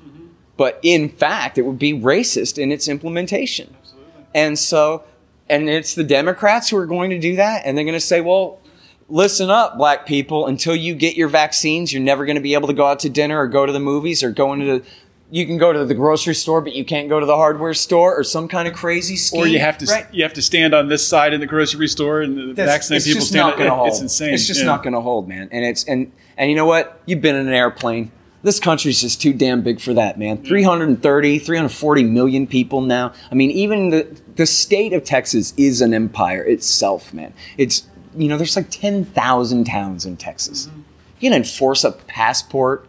but in fact, it would be racist in its implementation. Absolutely. And it's the Democrats who are going to do that. And they're going to say, well, listen up, black people. Until you get your vaccines, you're never going to be able to go out to dinner or go to the movies or you can go to the grocery store, but you can't go to the hardware store or some kind of crazy scheme. Or you have to stand on this side in the grocery store and the vaccinated people stand on it. It's insane. It's just not going to hold, man. And you know what? You've been in an airplane. This country's just too damn big for that, man. 340 million people now. I mean, even the state of Texas is an empire itself, man. It's, you know, there's like 10,000 towns in Texas. You can enforce a passport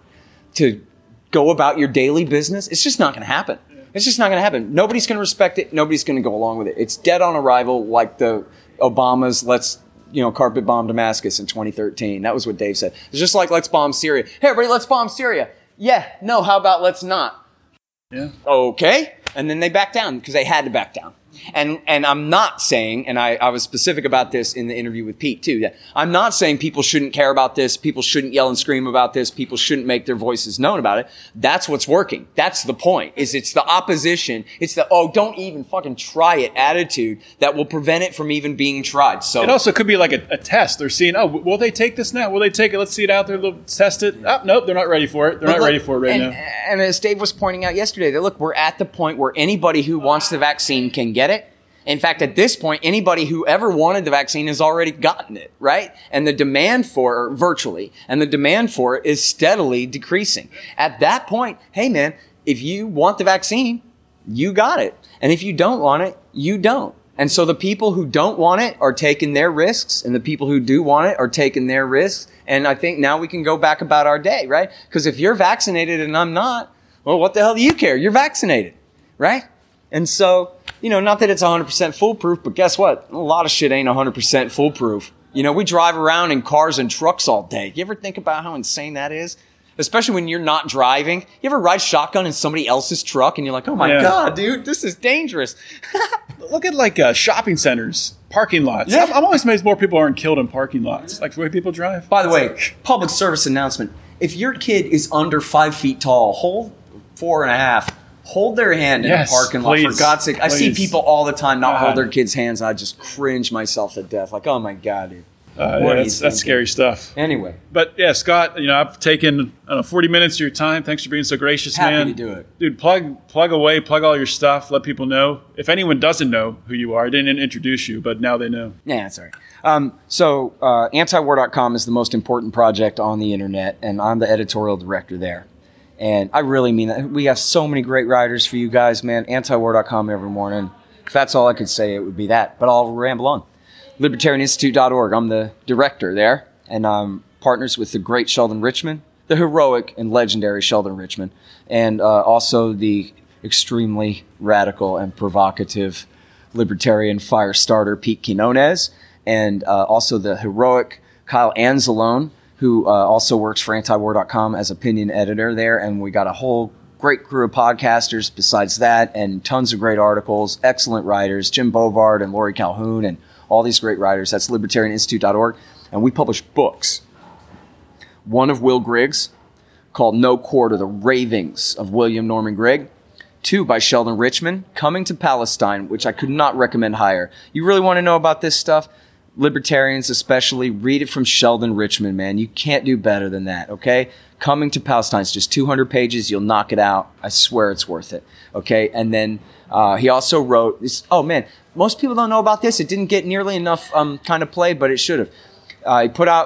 to go about your daily business. It's just not going to happen. It's just not going to happen. Nobody's going to respect it. Nobody's going to go along with it. It's dead on arrival, like the Obamas, carpet bomb Damascus in 2013. That was what Dave said. It's just like, let's bomb Syria. Hey, everybody, let's bomb Syria. Yeah, no, how about let's not? Yeah. Okay. And then they backed down because they had to back down. And I'm not saying, and I was specific about this in the interview with Pete too, that I'm not saying people shouldn't care about this, people shouldn't yell and scream about this, people shouldn't make their voices known about it. That's what's working. That's the point, is it's the opposition. It's the, oh, don't even fucking try it attitude that will prevent it from even being tried. So it also could be like a test. They're seeing, oh, will they take this now? Will they take it? Let's see it out there. They'll test it. Yeah. Oh, nope, they're not ready for it. They're not ready for it right now. And as Dave was pointing out yesterday, that look, we're at the point where anybody who wants the vaccine can get it. In fact, at this point, anybody who ever wanted the vaccine has already gotten it, right? And the demand for it is steadily decreasing. At that point, hey man, if you want the vaccine, you got it. And if you don't want it, you don't. And so the people who don't want it are taking their risks, and the people who do want it are taking their risks. And I think now we can go back about our day, right? Because if you're vaccinated and I'm not, well, what the hell do you care? You're vaccinated, right? And so, not that it's 100% foolproof, but guess what? A lot of shit ain't 100% foolproof. We drive around in cars and trucks all day. You ever think about how insane that is? Especially when you're not driving. You ever ride shotgun in somebody else's truck and you're like, oh my God, dude, this is dangerous. Look at shopping centers, parking lots. Yeah. I'm always amazed more people aren't killed in parking lots, like the way people drive. By the way, public service announcement. If your kid is under 5 feet tall, hold 4.5. Hold their hand in a parking lot, for God's sake. I see people all the time not hold their kids' hands, and I just cringe myself to death. Like, oh my God, dude. That's scary stuff. Anyway. But yeah, Scott, I've taken 40 minutes of your time. Thanks for being so gracious, man. Happy to do it. Dude, plug away, plug all your stuff, let people know. If anyone doesn't know who you are, I didn't introduce you, but now they know. Yeah, that's all right. So antiwar.com is the most important project on the internet, and I'm the editorial director there. And I really mean that. We have so many great writers for you guys, man. Antiwar.com every morning. If that's all I could say, it would be that. But I'll ramble on. LibertarianInstitute.org. I'm the director there. And I'm partners with the great Sheldon Richman, the heroic and legendary Sheldon Richman, and also the extremely radical and provocative libertarian fire starter Pete Quinones, and also the heroic Kyle Anzalone, who also works for antiwar.com as opinion editor there. And we got a whole great crew of podcasters besides that, and tons of great articles, excellent writers, Jim Bovard and Lori Calhoun and all these great writers. That's libertarianinstitute.org. And we publish books. One of Will Griggs called No Quarter, The Ravings of William Norman Grigg. Two by Sheldon Richman, Coming to Palestine, which I could not recommend higher. You really want to know about this stuff? Libertarians especially, read it from Sheldon Richman, man. You can't do better than that, okay? Coming to Palestine. It's just 200 pages. You'll knock it out. I swear it's worth it, okay? And then he also wrote this. Oh, man, most people don't know about this. It didn't get nearly enough kind of play, but it should have.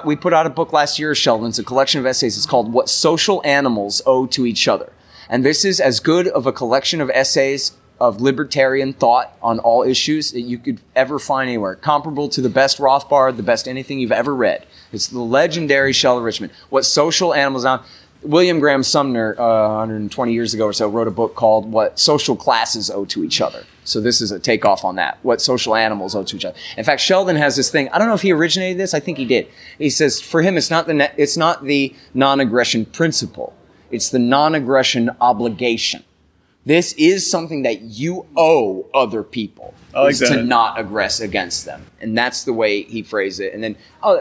We put out a book last year, Sheldon's, a collection of essays. It's called What Social Animals Owe to Each Other. And this is as good of a collection of essays of libertarian thought on all issues that you could ever find anywhere, comparable to the best Rothbard, the best anything you've ever read. It's the legendary Sheldon Richman. What Social Animals Owe. William Graham Sumner, 120 years ago or so, wrote a book called What Social Classes Owe to Each Other. So this is a takeoff on that, What Social Animals Owe to Each Other. In fact, Sheldon has this thing. I don't know if he originated this. I think he did. He says, for him, it's not the non-aggression principle. It's the non-aggression obligation. This is something that you owe other people, to not aggress against them. And that's the way he phrased it. And then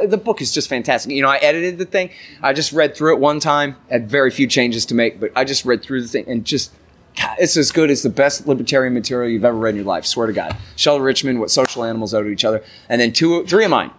the book is just fantastic. I edited the thing. I just read through it one time. Had very few changes to make, but I just read through the thing and just, God, it's as good as the best libertarian material you've ever read in your life. Swear to God. Sheldon Richman, What Social Animals Owe to Each Other. And then 3 of mine.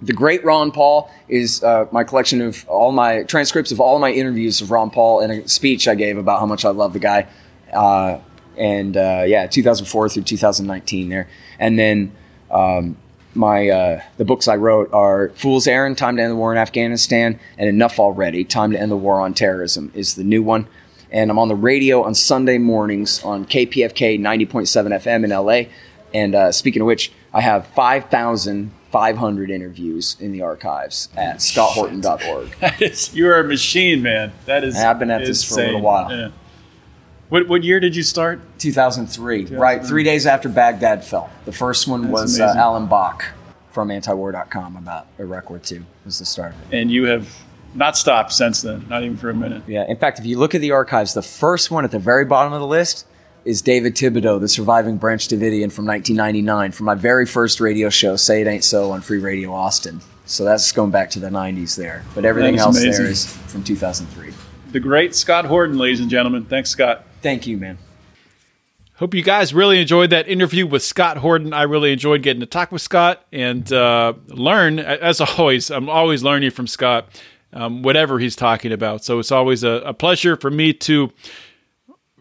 The Great Ron Paul is my collection of all my transcripts of all my interviews of Ron Paul and a speech I gave about how much I love the guy. 2004 through 2019 there. And then the books I wrote are Fool's Errand, Time to End the War in Afghanistan, and Enough Already, Time to End the War on Terrorism is the new one. And I'm on the radio on Sunday mornings on KPFK 90.7 FM in LA. And speaking of which, I have 5,000 500 interviews in the archives at scotthorton.org. You are a machine, man. That is insane. I've been at this for a little while. Yeah. What year did you start? 2003. 2003. Right, 3 days after Baghdad fell. The first one was Alan Bach from antiwar.com about Iraq War II was the start of it. And you have not stopped since then, not even for a minute. Yeah, in fact, if you look at the archives, the first one at the very bottom of the list is David Thibodeau, the surviving Branch Davidian from 1999, from my very first radio show, Say It Ain't So, on Free Radio Austin. So that's going back to the 90s there. But everything else there is from 2003. The great Scott Horton, ladies and gentlemen. Thanks, Scott. Thank you, man. Hope you guys really enjoyed that interview with Scott Horton. I really enjoyed getting to talk with Scott and learn, as always. I'm always learning from Scott, whatever he's talking about. So it's always a pleasure for me to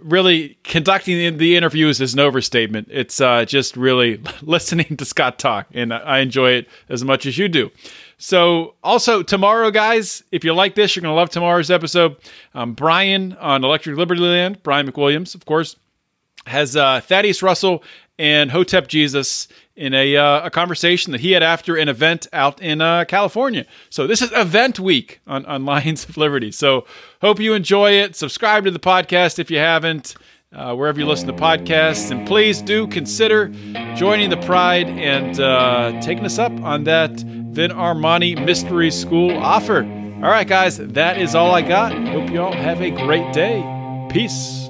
really conducting the interviews is an overstatement. It's just really listening to Scott talk, and I enjoy it as much as you do. So also tomorrow, guys, if you like this, you're going to love tomorrow's episode. Brian on Electric Liberty Land, Brian McWilliams, of course, has Thaddeus Russell and Hotep Jesus in a conversation that he had after an event out in California. So this is event week on Lions of Liberty. So hope you enjoy it. Subscribe to the podcast if you haven't, wherever you listen to podcasts. And please do consider joining the Pride and taking us up on that Vin Armani Mystery School offer. All right, guys, that is all I got. Hope you all have a great day. Peace.